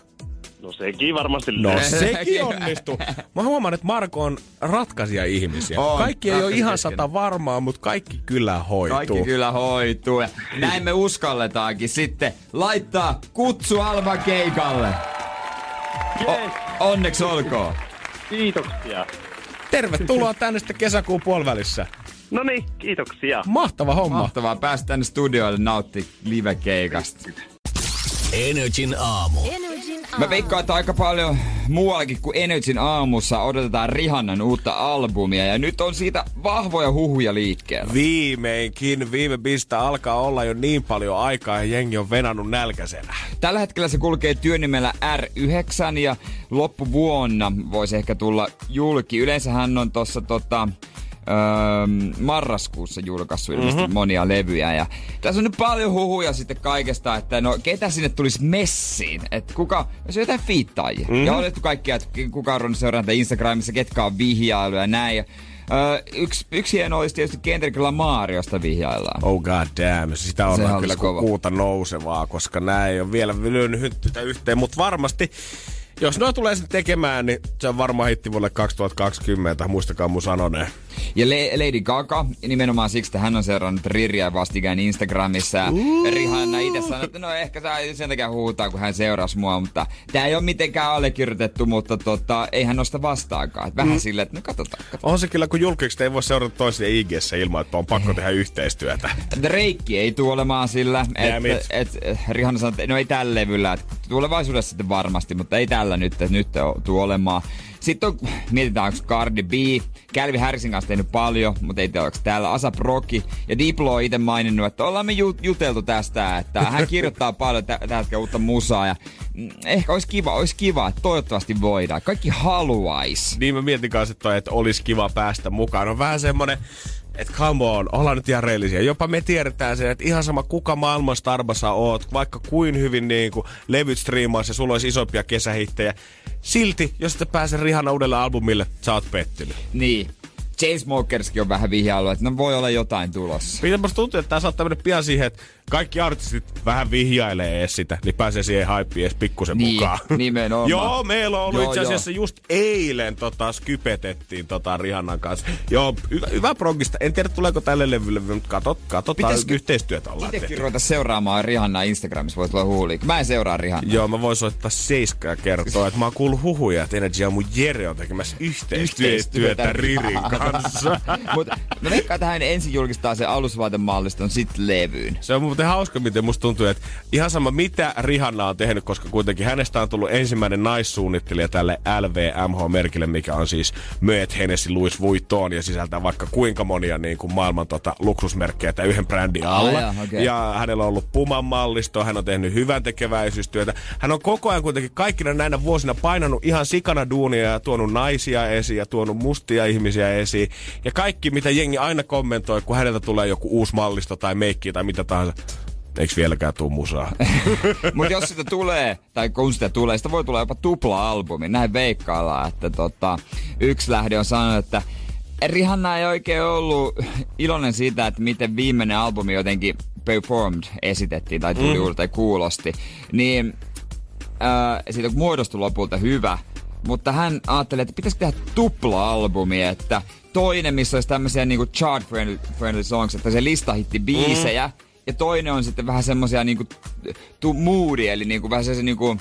No sekin varmasti. No sekin onnistuu. Mä huomaan, että Marko on ratkaisia ihmisiä. On, kaikki ei ole ihan 100 varmaa, mutta kaikki kyllä hoituu. Ja näin me uskalletaankin sitten laittaa kutsu Alman keikalle. Yes. Onneksi olkoon. Kiitoksia. Tervetuloa tänne sitten kesäkuun puolivälissä. No niin, kiitoksia. Mahtava homma. Mahtavaa päästä tänne studioille nauttia live-keikasta. NRJ:n aamu. Mä veikkaan, että aika paljon muuallakin kuin NRJ:n aamussa odotetaan Rihannan uutta albumia. Ja nyt on siitä vahvoja huhuja liikkeellä. Viime pistä alkaa olla jo niin paljon aikaa ja jengi on venannut nälkäisenä. Tällä hetkellä se kulkee työnimellä R9 ja loppuvuonna voisi ehkä tulla julki. Yleensähän on tossa marraskuussa julkaissut monia levyjä ja tässä on nyt paljon huhuja sitten kaikesta, että no ketä sinne tulisi messiin, että kuka, jos on jotain fiittaajia ja on kaikkia, että kuka on ruvennut seuraamaan Instagramissa, ketkä on vihjailu ja näin ja yksi hieno olisi tietysti Kendrick Lamariosta vihjaillaan. Oh god damn, sitä on kyllä kuuta nousevaa, koska nää ei ole vielä lyönyt tätä yhteen, mutta varmasti jos noin tulee sen tekemään, niin se on varmaan hitti vuodelle 2020, muistakaa mun sanoneen. Ja Lady Gaga, nimenomaan siksi, että hän on seurannut Ririä vastikään Instagramissa. Rihanna itse sanoi, että no ehkä sen takia huutaa, kun hän seurasi mua, mutta tää ei ole mitenkään allekirjoitettu, mutta eihän nosta vastaakaan. Vähän silleen, että no katsotaan. On se kyllä, kun julkiksi ei voi seurata toisia IG:ssä ilman, että on pakko tehdä yhteistyötä. Drake ei tule olemaan sillä, että Rihanna sanoi, että no ei tällä levyllä, että tulevaisuudessa sitten varmasti, mutta ei tällä nyt tuu olemaan. Sitten mietitään, onko Cardi B, Calvin Harrisin kanssa tehnyt paljon, mutta ei tiedä, onko täällä Asap Rocky. Ja Diplo on itse maininnut, että ollaan me juteltu tästä, että hän kirjoittaa paljon tästä uutta musaa. Ja ehkä olisi kiva, että toivottavasti voidaan. Kaikki haluais. Niin mä mietin kanssa, että olisi kiva päästä mukaan. On vähän semmonen, että come on, ollaan nyt ihan reellisiä. Jopa me tiedetään sen, että ihan sama kuka maailman starbassa oot, vaikka kuin hyvin niin kuin levyt striimaas ja sulla olisi isompia kesähittejä. Silti, jos et pääse Rihanna uudelle albumille, sä oot pettynyt. Niin. Chainsmokerskin on vähän vihjailu, että no voi olla jotain tulossa. Mitä musta tuntuu, että tää saattaa mennä pian siihen, että kaikki artistit vähän vihjailee edes sitä, niin pääsee siihen haippiin edes pikkusen niin, mukaan. Nimenomaan. Joo, meillä on ollut itse asiassa just eilen skypetettiin Rihannan kanssa. Joo, hyvä progista. En tiedä, tuleeko tälle levylle, mutta katsotaan yhteistyötä ollaan tehty. Itsekin ruveta seuraamaan Rihannaa Instagramissa, voi tulla huuliin. Mä en seuraa Rihannaa. Joo, mä voin soittaa Seiskaa ja kertoa, että mä oon kuullut huhuja, että Energy ja mun Jere on tekemässä yhteistyötä Ririn kanssa. Mutta mä veikkaan, että hän ensin julkistaa sen alusvaatemalliston sit levyyn. Se on muuten hauska, miten musta tuntuu, että ihan sama mitä Rihanna on tehnyt, koska kuitenkin hänestä on tullut ensimmäinen naissuunnittelija tälle LVMH-merkille, mikä on siis Möet Hennessy Louis Vuitton ja sisältää vaikka kuinka monia niin kuin maailman luksusmerkkejä tai yhden brändin alla. Okay. Ja hänellä on ollut Puman mallistoa, hän on tehnyt hyvän tekeväisyystyötä. Hän on koko ajan kuitenkin kaikkina näinä vuosina painanut ihan sikana duunia ja tuonut naisia esiin ja tuonut mustia ihmisiä esiin. Ja kaikki, mitä jengi aina kommentoi, kun häneltä tulee joku uusi mallisto tai meikki tai mitä tahansa. Eiks vieläkään tuu musaa? Mut jos sitä tulee, tai kun sitä voi tulla jopa tupla-albumi. Näin veikkaillaan, että yksi lähde on sanonut, että Rihanna ei oikein ollut iloinen siitä, että miten viimeinen albumi jotenkin performed esitettiin tai tuli tai kuulosti. Niin siitä muodostui lopulta hyvä. Mutta hän ajattelee, että pitäisi tehdä tupla-albumi, että toinen, missä olisi tämmöisiä niinku chart-friendly songs, että se listahitti biisejä. Ja toinen on sitten vähän semmosia niinku moodi, eli niinku vähän semmosia niinku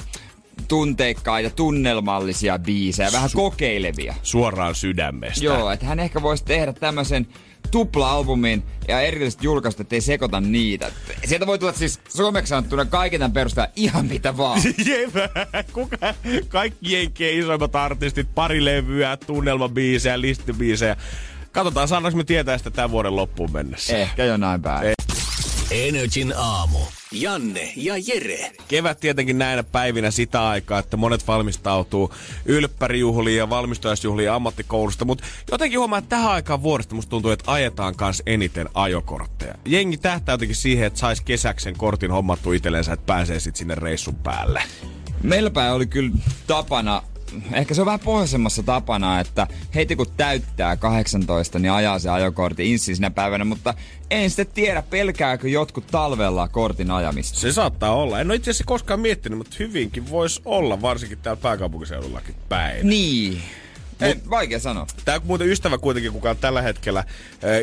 tunteikkaita, tunnelmallisia biisejä, vähän kokeilevia. Suoraan sydämestä. Joo, että hän ehkä voisi tehdä tämmösen tupla-albumin ja erilaiset julkaisut, ettei sekoita niitä. Sieltä voi tulla siis suomeksi sanottuna kaiken tämän perusteella ihan mitä vaan. Jepä, kaikki jenkien isoimmat artistit, pari levyä, tunnelmabiisejä, listibiisejä. Katsotaan, saadaanko me tietää sitä tämän vuoden loppuun mennessä. Ehkä jonain päin. Energin aamu. Janne ja Jere. Kevät tietenkin näinä päivinä sitä aikaa, että monet valmistautuu ylppärijuhliin ja valmistujaisjuhliin ja ammattikoulusta, mutta jotenkin huomaa, että tähän aikaan vuodesta musta tuntuu, että ajetaan kans eniten ajokortteja. Jengi tähtää jotenkin siihen, että sais kesäksen kortin hommattu itsellensä, että pääsee sit sinne reissun päälle. Meilläpä oli kyllä tapana, ehkä se on vähän pohjoisemmassa tapana, että heti kun täyttää 18, niin ajaa se ajokortin inssiin sinä päivänä, mutta en sitten tiedä, pelkääkö jotkut talvella kortin ajamista. Se saattaa olla. En ole itse asiassa koskaan miettinyt, mutta hyvinkin voisi olla, varsinkin täällä pääkaupunkiseudullakin päin. Niin. Vaikea sanoa. Tää on muuten ystävä kuitenkin, kuka on tällä hetkellä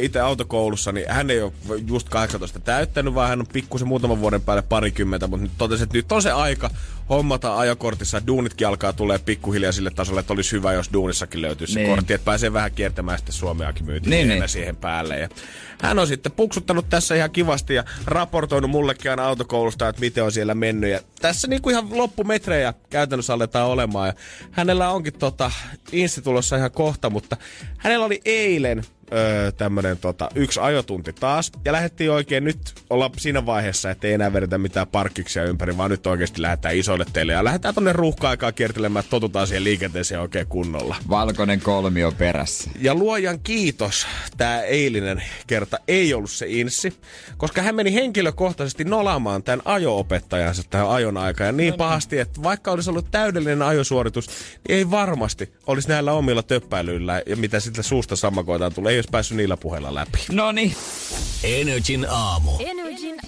itse autokoulussa, niin hän ei ole just 18 täyttänyt, vaan hän on pikkusen muutaman vuoden päälle parikymmentä, mutta nyt totesi, että nyt on se aika hommata ajokortissa. Duunitkin alkaa tulee pikkuhiljaa sille tasolle, että olisi hyvä, jos duunissakin löytyisi se kortti, että pääsee vähän kiertämään sitten Suomeakin myytiin siihen päälle. Ja hän on sitten puksuttanut tässä ihan kivasti ja raportoinut mullekin aina autokoulusta, että miten on siellä mennyt. Ja tässä niinku ihan loppumetrejä käytännössä aletaan olemaan. Ja hänellä onkin tulossa ihan kohta, mutta hänellä oli eilen tämmönen yksi ajotunti taas, ja lähdettiin oikein nyt olla siinä vaiheessa, ettei enää vedetä mitään parkkiksia ympäri, vaan nyt oikeesti lähdetään isoille teille, ja lähdetään tonne ruuhka-aikaa kiertelemään, että totutaan siihen liikenteeseen oikein kunnolla. Valkoinen kolmio perässä. Ja luojan kiitos, tää eilinen kerta ei ollut se inssi, koska hän meni henkilökohtaisesti nolaamaan tämän ajo-opettajansa tähän ajon aikaan, ja niin pahasti, että vaikka olisi ollut täydellinen ajosuoritus, niin ei varmasti olisi näillä omilla töppäilyillä, ja mitä sitten suusta sammakoitaan tulee, jos päässyt niillä puheilla läpi. Noniin. Energin aamu.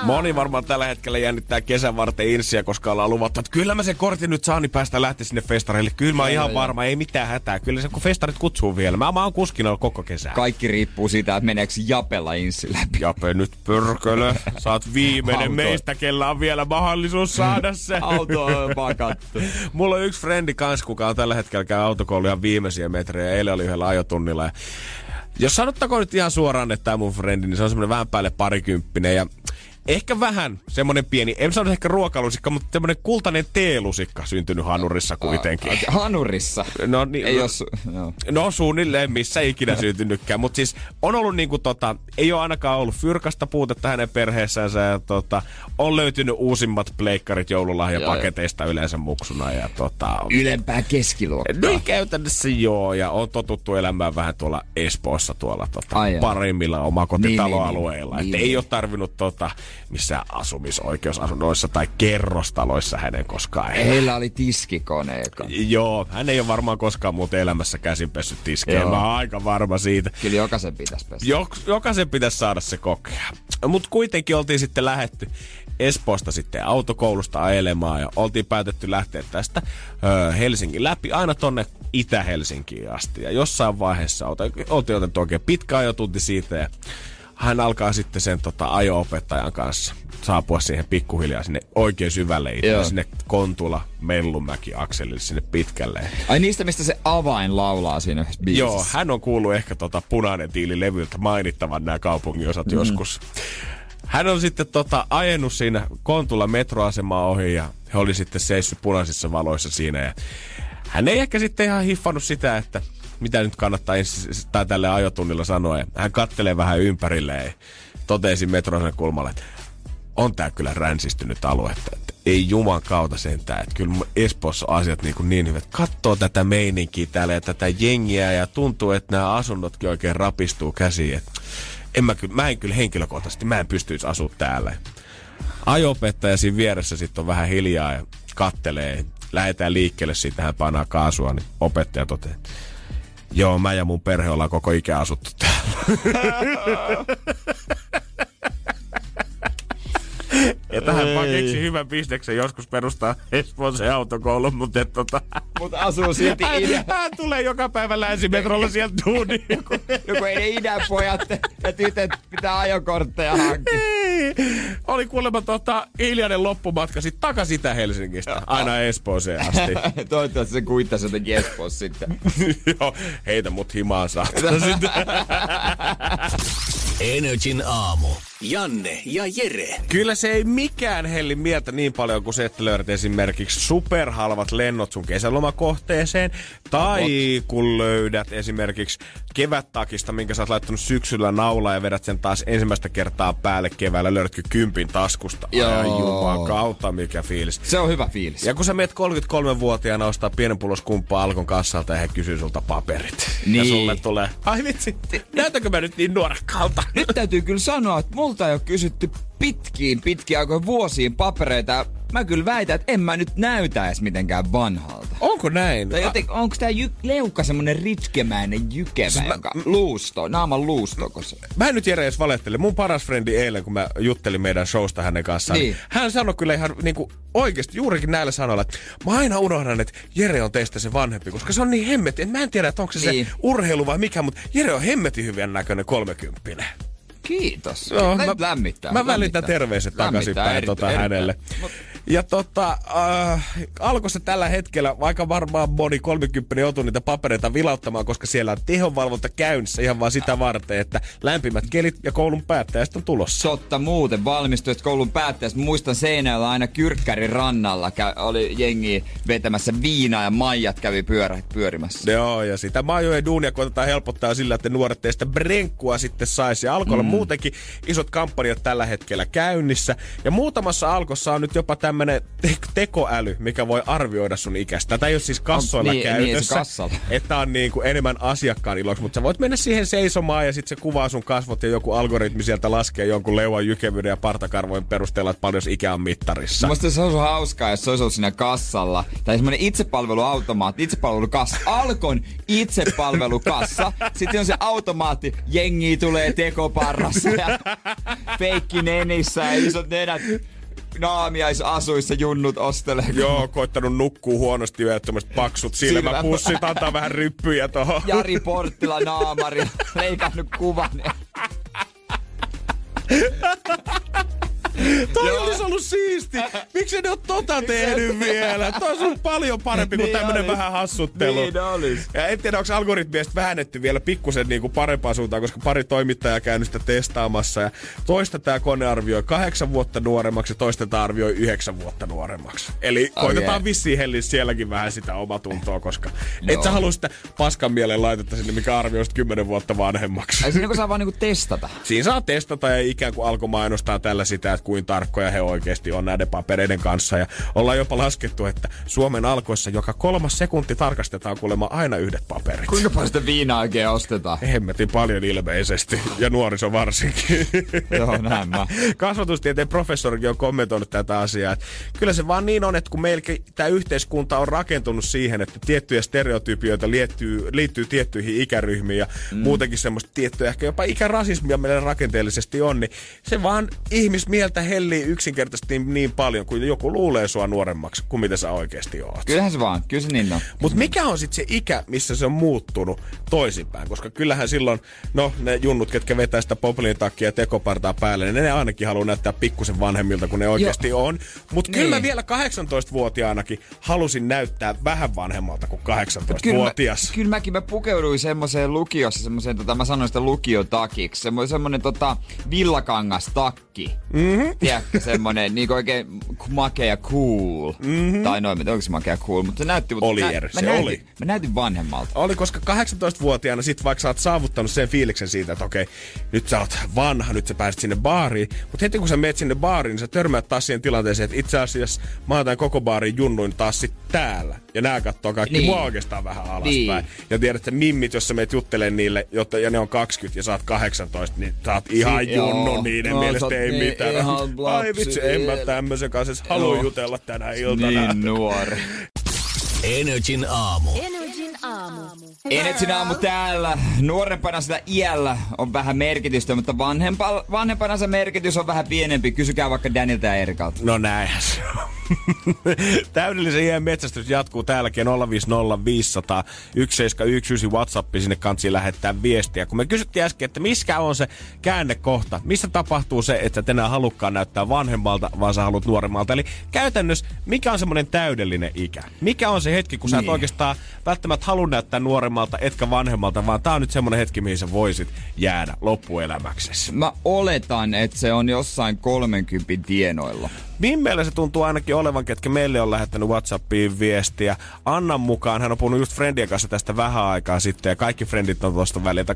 Moni varmaan tällä hetkellä jännittää kesän varten insiä, koska ollaan luvattu, että kyllä mä sen kortin nyt saan, niin päästään lähteä sinne festareille. Kyllä mä oon ihan varma, ei mitään hätää. Kyllä se, kun festarit kutsuu vielä. Mä oon kuskina koko kesää. Kaikki riippuu siitä, että meneekö Japella insi läpi. Jape nyt pörkölö. Saat viimeinen meistä, kellä on vielä mahdollisuus saada se. Auto on pakattu. Mulla on yksi frendi kanssa, kuka on tällä hetkellä käy autokouluja viimeisiä metrejä. Eilen oli yhdellä ajotunnilla ja jos sanottakoon nyt ihan suoraan, että tämä mun frendi, niin se on semmoinen vähän päälle parikymppinen ja Ehkä vähän semmonen pieni, en sano ehkä ruokalusikka, mutta semmonen kultainen teelusikka syntynyt hanurissa kuitenkin. Hanurissa? No, niin, ei no suunnilleen missä ikinä syntynytkään, mutta siis on ollut niinku ei ole ainakaan ollut fyrkasta puutetta hänen perheessänsä ja on löytynyt uusimmat pleikkarit joululahjapaketeista yleensä muksuna ja ylempää keskiluokkaa. Niin käytännössä joo, ja on totuttu elämään vähän tuolla Espoossa tuolla paremmilla omakotitaloalueilla. Ei ole tarvinnut missään asumisoikeusasunnoissa tai kerrostaloissa hänen koskaan. Heillä oli tiskikone eka. Joo, hän ei ole varmaan koskaan muuten elämässä käsin pessyt tiskejä. Mä oon aika varma siitä. Kyllä jokaisen pitäisi pestä. Jokaisen pitäisi saada se kokea. Mut kuitenkin oltiin sitten lähetty Espoosta sitten autokoulusta ajelemaan ja oltiin päätetty lähteä tästä Helsingin läpi aina tonne Itä-Helsinkiin asti. Ja jossain vaiheessa oltiin otettu oikein pitkä ajotunti siitä ja hän alkaa sitten sen ajo-opettajan kanssa saapua siihen pikkuhiljaa sinne oikein syvälle itse, sinne Kontula-Mellunmäki-akselille sinne pitkälle. Ai niistä, mistä se avain laulaa siinä biisissä. Joo, hän on kuullut ehkä Punainen Tiili-levyltä mainittavan nämä kaupunginosat joskus. Hän on sitten ajenut siinä Kontula-metroasemaa ohi ja he oli sitten seissyt punaisissa valoissa siinä. Ja hän ei ehkä sitten ihan hiffannut sitä, että mitä nyt kannattaa tälle ajotunnilla sanoa. Ja hän kattelee vähän ympärilleen ja totesi metroaseman kulmalle, että on tää kyllä ränsistynyt aluetta. Että ei juman kautta sentään. Että kyllä Espoossa on asiat niin hyvät. Katsoo tätä meininkiä täällä ja tätä jengiä ja tuntuu, että nämä asunnotkin oikein rapistuu käsiin. Että mä en kyllä henkilökohtaisesti, mä en pystyisi asua täällä. Ajo-opettaja siinä vieressä sitten on vähän hiljaa ja kattelee. Lähetään liikkeelle, siitä hän painaa kaasua, niin opettaja toteaa, joo, mä ja mun perhe ollaan koko ikä asuttu täällä. Ja tähän vaan keksi hyvän bisneksen joskus perustaa Espoon se autokoulu, mutta mutta asuu silti idä. Hän tulee joka päivä länsimetrolla sieltä duuniin. Joku ei idä pojat ja tytöt pitää ajokortteja hankkia. Oli kuulemma hiljainen loppumatka sit takas Itä-Helsingistä aina Espooseen asti. Toivottavasti se kuittaisi jotenkin Espoossa sitten. Joo, heitä mut himaan saattaa sitten. NRJ:n aamu. Janne ja Jere. Kyllä se ei mikään helli mieltä niin paljon kuin se, että löydät esimerkiksi superhalvat lennot sun kesälomakohteeseen. Tai kun löydät esimerkiksi kevättakista, minkä sä oot laittanut syksyllä naulaa ja vedät sen taas ensimmäistä kertaa päälle keväällä. Löydätkö kympin taskusta? Jumman kautta, mikä fiilis. Se on hyvä fiilis. Ja kun sä meet 33-vuotiaana ostaa pienen pulos kumppaa Alkon kassalta ja he kysyy sulta paperit. Niin. Ja sulle tulee, ai vitsi, näytänkö mä nyt niin nuorekkaalta? Nyt täytyy kyllä sanoa, että multa ei ole kysytty pitkiin aikoihin vuosiin papereita. Mä kyllä väitän, että en mä nyt näytä edes mitenkään vanhalta. Onko näin? Tai onko tää leuka semmonen ritkemäinen jykevä, naaman luusto? Mä en nyt Jere edes valehtele. Mun paras frendi eilen, kun mä juttelin meidän showsta hänen kanssaan, niin hän sanoi kyllä ihan niinku oikeesti juurikin näillä sanoilla, että mä aina unohdan, että Jere on teistä se vanhempi, koska se on niin hemmetin. Mä en tiedä, että onko se urheilu vai mikä, mutta Jere on hemmetin hyvän näköinen 30. Kiitos. No, mä välitän terveiset takaisinpäin hänelle. Ja Alkossa tällä hetkellä aika varmaan moni 30 joutuu niitä papereita vilauttamaan, koska siellä on tehonvalvonta käynnissä ihan vaan sitä varten, että lämpimät kelit ja koulun päättäjästä on tulossa. Totta muuten, valmistuit koulun päättäjästä. Muistan Seinäjällä aina Kyrkkärin rannalla oli jengi vetämässä viinaa ja maijat kävi pyörimässä. Joo, ja sitä maajojen duunia koitetaan helpottaa sillä, että nuoret teistä brenkkua sitten saisi. Ja Alkolla muutenkin isot kampanjat tällä hetkellä käynnissä. Ja muutamassa Alkossa on nyt jopa tämmönen tekoäly, mikä voi arvioida sun ikästä. Tätä ei ole siis kassoilla käytössä, että on niinku enemmän asiakkaan iloksi, mutta sä voit mennä siihen seisomaan ja sit se kuvaa sun kasvot ja joku algoritmi sieltä laskee jonkun leuan jykevyyden ja partakarvojen perusteella, että paljon ikä on mittarissa. Musta se olisi hauskaa, jos se olisi ollut siinä kassalla. Tai semmonen itsepalveluautomaatti, itsepalvelukassa. Alkon itsepalvelukassa. Sitten on se automaatti, jengi tulee tekoparrassa ja feikki nenissä ja isot nenät. Naamiaisasuissa junnut ostelee. Joo, koittanut nukkuu huonosti ja tämmöiset paksut silmäpussit, antaa vähän ryppyjä tohon. Jari Porttila naamari, leikannut kuvan. Toi olisi ollut siisti. Miksi ne ole tota tehnyt vielä? Toi olisi ollut paljon parempi kuin tämmönen vähän hassuttelu. Niin olis. Ja en tiedä, onko algoritmiasta väännetty vielä pikkusen niinku parempaan suuntaan, koska pari toimittajaa käynyt sitä testaamassa. Ja toista tää kone arvioi 8 vuotta nuoremmaksi ja toista tää arvioi 9 vuotta nuoremmaksi. Eli koitetaan vissiin helliä sielläkin vähän sitä omatuntoa, koska et sä halua sitä paskan mieleen laitetta sinne, mikä arvioi 10 vuotta vanhemmaksi. Ai siinä saa vaan niinku testata. Siinä saa testata ja ikään kuin Alko mainostaa tällä sitä, että kuin tarkkoja he oikeasti on näiden papereiden kanssa. Ja ollaan jopa laskettu, että Suomen Alkoissa joka 3 sekunti tarkastetaan kuulemma aina yhdet paperit. Kuinka paljon sitä viinaa oikein ostetaan? Hemmetin paljon ilmeisesti. Ja nuoriso varsinkin. Joo, näin mä. Kasvatustieteen professorikin on kommentoinut tätä asiaa. Kyllä se vaan niin on, että kun meillä tämä yhteiskunta on rakentunut siihen, että tiettyjä stereotypioita liittyy tiettyihin ikäryhmiin ja muutenkin semmoista tiettyä ehkä jopa ikärasismia meillä rakenteellisesti on, niin se vaan ihmismieltä hellii yksinkertaisesti niin paljon, kuin joku luulee sua nuoremmaksi kuin mitä sä oikeesti oot. Kyllähän se vaan, kyllä se niin on. Mut mikä on sit se ikä, missä se on muuttunut toisinpäin? Koska kyllähän silloin, no ne junnut, ketkä vetää sitä poplin takia ja tekopartaa päälle, niin ne ainakin haluaa näyttää pikkusen vanhemmilta kuin ne oikeesti on. Mut kyllä mä vielä 18-vuotiaanakin halusin näyttää vähän vanhemmalta kuin 18-vuotias. Kyllä mä pukeuduin semmoiseen lukiossa, semmoiseen, mä sanoin sitä lukiotakiksi, semmoinen villakangastakki. Mm-hmm. Tiedätkö, semmonen niinku oikein makea cool. Mm-hmm. Tai noin, onko se makea cool, mutta se näytti... Mä näytin vanhemmalta. Oli, koska 18-vuotiaana sit vaikka sä oot saavuttanut sen fiiliksen siitä, että okei, nyt sä oot vanha, nyt sä pääset sinne baariin. Mut heti kun sä meet sinne baariin, niin sä törmäät taas siihen tilanteeseen, että itse asiassa mä oon tämän koko baarin junnuin taas sit täällä. Ja nää kattoo kaikki mua oikeastaan vähän alaspäin. Ja tiedät, että mimmit, jos sä meet juttelee niille, ja ne on 20 ja sä oot 18, niin sä oot ihan junnu niiden mielestä ei mitään. Ai vitsi, en mä tämmösen kanssa haluu jutella tänä iltana. Niin nuori. Energyn aamu. Energyn aamu täällä. Nuorempana sitä iällä on vähän merkitystä, mutta vanhempana se merkitys on vähän pienempi. Kysykää vaikka Danilta ja Erikalta. No näinhän se on. Täydellisen iän metsästys jatkuu täälläkin 050501719 WhatsAppi sinne kansiin lähettää viestiä. Kun me kysyttiin äsken, että miskä on se käännekohta, missä tapahtuu se, että et enää halukkaan näyttää vanhemmalta, vaan sä haluat nuoremmalta. Eli käytännössä, mikä on semmoinen täydellinen ikä? Mikä on se hetki, kun sä et oikeastaan välttämättä halua näyttää nuoremmalta, etkä vanhemmalta, vaan tää on nyt semmoinen hetki, mihin sä voisit jäädä loppuelämäksesi. Mä oletan, että se on jossain 30 tienoilla. Min meillä se tuntuu ainakin olevan, ketkä meille on lähettänyt WhatsAppiin viestiä. Annan mukaan, hän on puhunut just friendien kanssa tästä vähän aikaa sitten, ja kaikki friendit on tuosta väliltä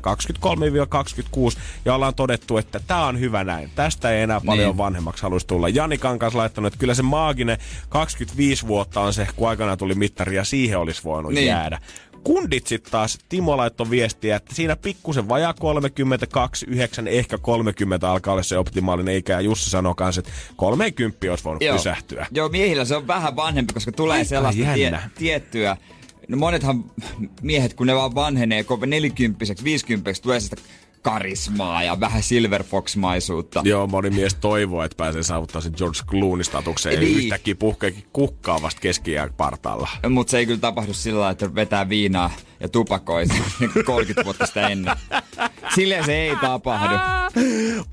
23-26, ja ollaan todettu, että tää on hyvä näin. Tästä ei enää paljon vanhemmaksi haluaisi tulla. Janikan kanssa laittanut, että kyllä se maaginen 25 vuotta on se, kun aikanaan tuli mittari, ja siihen olisi voinut jäädä. Kundit sit taas, Timo laittoi viestiä, että siinä pikkusen vajaa 32, 9, ehkä 30 alkaa olla se optimaalinen ikä. Ja Jussi sanoo kanssa, että 30 olisi voinut pysähtyä. Joo, miehillä se on vähän vanhempi, koska tulee aika sellaista tiettyä. No monethan miehet, kun ne vaan vanhenee, kun 40-ksi, 50-ksi tulee sitä karismaa ja vähän Silver Fox-maisuutta. Joo, moni mies toivoo, että pääsee saavuttaa sen George Clooney-statukseen yhtäkkiä puhkeekin kukkaa vasta keski-iän partaalla. Mutta se ei kyllä tapahdu sillä lailla, että vetää viinaa ja tupakoi 30 vuotta sitä ennen. Silleen se ei tapahdu.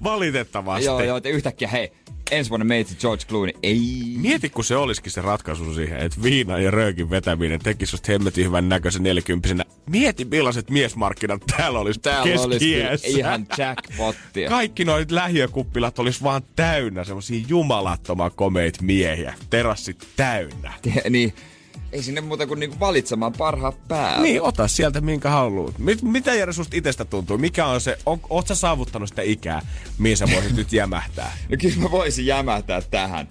Valitettavasti. Joo, että yhtäkkiä ensi vuonna meitsi George Clooney. Ei. Mieti, kun se olisikin se ratkaisu siihen, että viina ja röökin vetäminen tekisi susta hemmetin hyvän näköisen 40-vuotiaana. Mieti, millaiset miesmarkkinat täällä olisi keski-iässä. Ihan jackpottia. Kaikki noit lähiökuppilat olisi vaan täynnä semmosia jumalattoman komeita miehiä. Terassit täynnä. Niin. Ei sinne muuta kuin niinku valitsemaan parhaat päälle. Niin, ota sieltä minkä haluut. Mitä Jere susta itsestä tuntuu? Mikä on se, oot sä saavuttanut sitä ikää, mihin sä voisit nyt jämähtää? No kyllä mä voisin jämähtää tähän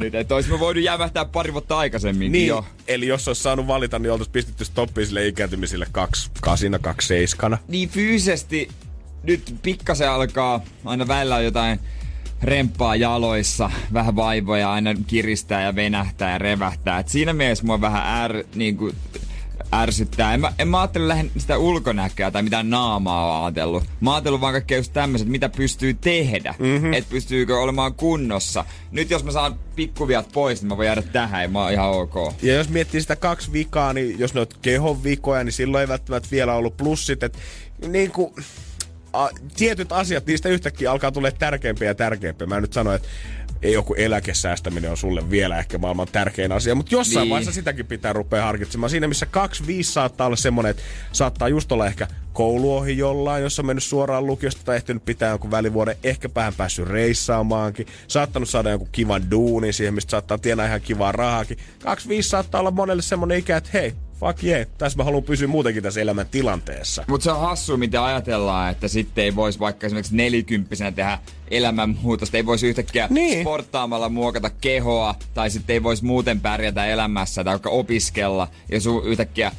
nyt. Että ois mä voinut jämähtää pari vuotta aikaisemmin. Niin, jo. Eli jos ois saanut valita, niin oltais pistetty stoppiin sille ikääntymisille 28, 27. Niin fyysisesti nyt pikkasen alkaa aina välillä jotain remppaa jaloissa, vähän vaivoja, aina kiristää ja venähtää ja revähtää. Et siinä mielessä mua vähän ärsyttää. En mä ajattelu lähinnä sitä ulkonäköä tai mitään naamaa on ajatellut. Mä oon ajatellut vaan kaikkea just tämmöset, mitä pystyy tehdä. Mm-hmm. Että pystyykö olemaan kunnossa. Nyt jos mä saan pikkuviat pois, niin mä voin jäädä tähän ja mä oon ihan ok. Ja jos miettii sitä 2 vikaa, niin jos ne on kehon vikoja, niin silloin ei välttämättä vielä ollut plussit. Et niinku... tietyt asiat, niistä yhtäkkiä alkaa tulla tärkeämpiä ja tärkeämpiä. Mä en nyt sano, että ei joku eläkesäästäminen on sulle vielä ehkä maailman tärkein asia, mutta jossain vaiheessa sitäkin pitää rupea harkitsemaan. Siinä missä 25 saattaa olla semmoinen, että saattaa just olla ehkä kouluohi jollain, jos on mennyt suoraan lukiosta tai ehtinyt pitää jonkun välivuoden, ehkä vähän päässyt reissaamaankin, saattanut saada jonkun kivan duunin siihen, mistä saattaa tienaa ihan kivaa rahaakin. 25 saattaa olla monelle semmoinen ikä, että hei, fuck yeah, tässä mä haluan pysyä muutenkin tässä elämän tilanteessa. Mutta se on hassu, miten ajatellaan, että sitten ei voisi vaikka esimerkiksi 40-vuotiaana tehdä elämänmuutosta. Ei voisi yhtäkkiä sporttaamalla muokata kehoa, tai sitten ei voisi muuten pärjätä elämässä, tai vaikka opiskella, ja sun yhtäkkiä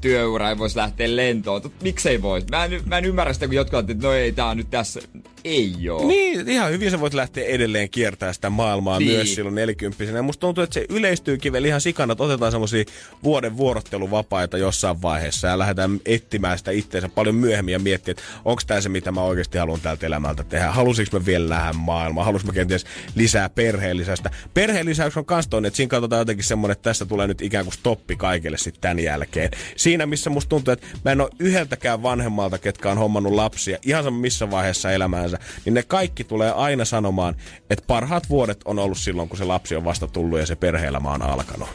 työura ei voisi lähteä lentoon. Miksei voisi? Mä en ymmärrä sitä, kun jotkut ajattelee, että no ei, tää on nyt tässä. Ei oo. Niin, ihan hyvin sä voit lähteä edelleen kiertämään sitä maailmaa myös silloin 40-vuotiaana. Musta tuntuu, että se yleistyy kivel ihan sikana, että otetaan semmosia vuoden vuorotteluvapaita jossain vaiheessa ja lähdetään etsimään sitä itteensä paljon myöhemmin ja miettiä, että onko tää se, mitä mä oikeasti haluan tältä elämältä tehdä. Halusinko mä vielä lähden maailmaan? Halusinko mä kenties lisää perheellisästä? Perheellisäys on kans toinen, että siinä katsotaan jotenkin semmonen, että tässä tulee nyt ikään kuin stoppi kaikille sitten tän jälkeen. Siinä, missä musta tuntuu, että mä en oo yhdeltäkään vanhemmalta, ketkä on hommannut lapsia, ihan sama missä vaiheessa elämäänsä, niin ne kaikki tulee aina sanomaan, että parhaat vuodet on ollut silloin, kun se lapsi on vasta tullut ja se perhe-elämä on alkanut.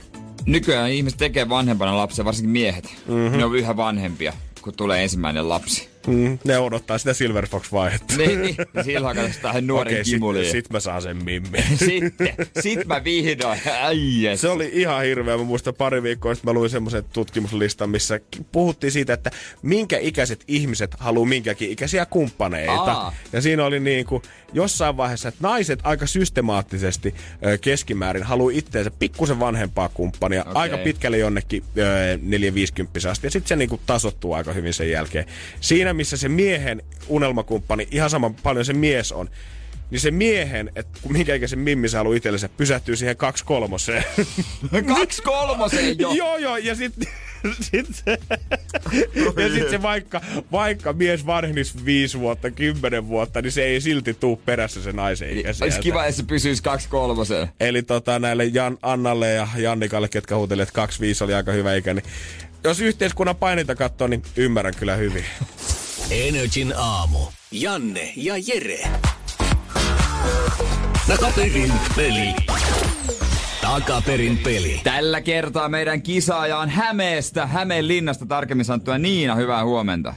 Nykyään ihmiset tekee vanhempana lapsia, varsinkin miehet. Mm-hmm. Ne on yhä vanhempia, kun tulee ensimmäinen lapsi. Ne odottaa sitä Silver Fox-vaihetta. Niin, silloin katsotaan hän nuoren kimuliin. Sit mä saan sen mimmin. Sit mä vihdoin. Ai yes. Se oli ihan hirveä. Mä muistan pari viikkoa sitten mä luin semmoisen tutkimuslistan, missä puhuttiin siitä, että minkä ikäiset ihmiset haluaa minkäkin ikäisiä kumppaneita. Ja siinä oli niin kuin jossain vaiheessa, että naiset aika systemaattisesti keskimäärin haluaa itseensä pikkusen vanhempaa kumppania. Okay. Aika pitkälle jonnekin 4-50 asti. Ja sit se niin kuin tasoittuu aika hyvin sen jälkeen. Siinä, missä se miehen unelmakumppani, ihan sama paljon se mies on, niin se miehen, että minkä ikäisen mimmi sä haluaa itsellensä, pysähtyy siihen 2/3. 2/3 jo? Joo, ja sit se vaikka mies vanhenisi 5 vuotta, 10 vuotta, niin se ei silti tuu perässä se naisen ikäisiä. Olisi kiva, että se pysyisi 2/3. Eli näille Annalle ja Jannikalle, ketkä huutelivat, että 25 oli aika hyvä ikä, niin jos yhteiskunnan paineita katsoo, niin ymmärrän kyllä hyvin. Energin aamu. Janne ja Jere. Takaperin peli. Takaperin peli. Tällä kertaa meidän kisaaja on Hämeestä, Hämeenlinnasta tarkemmin sanottua Niina. Hyvää huomenta.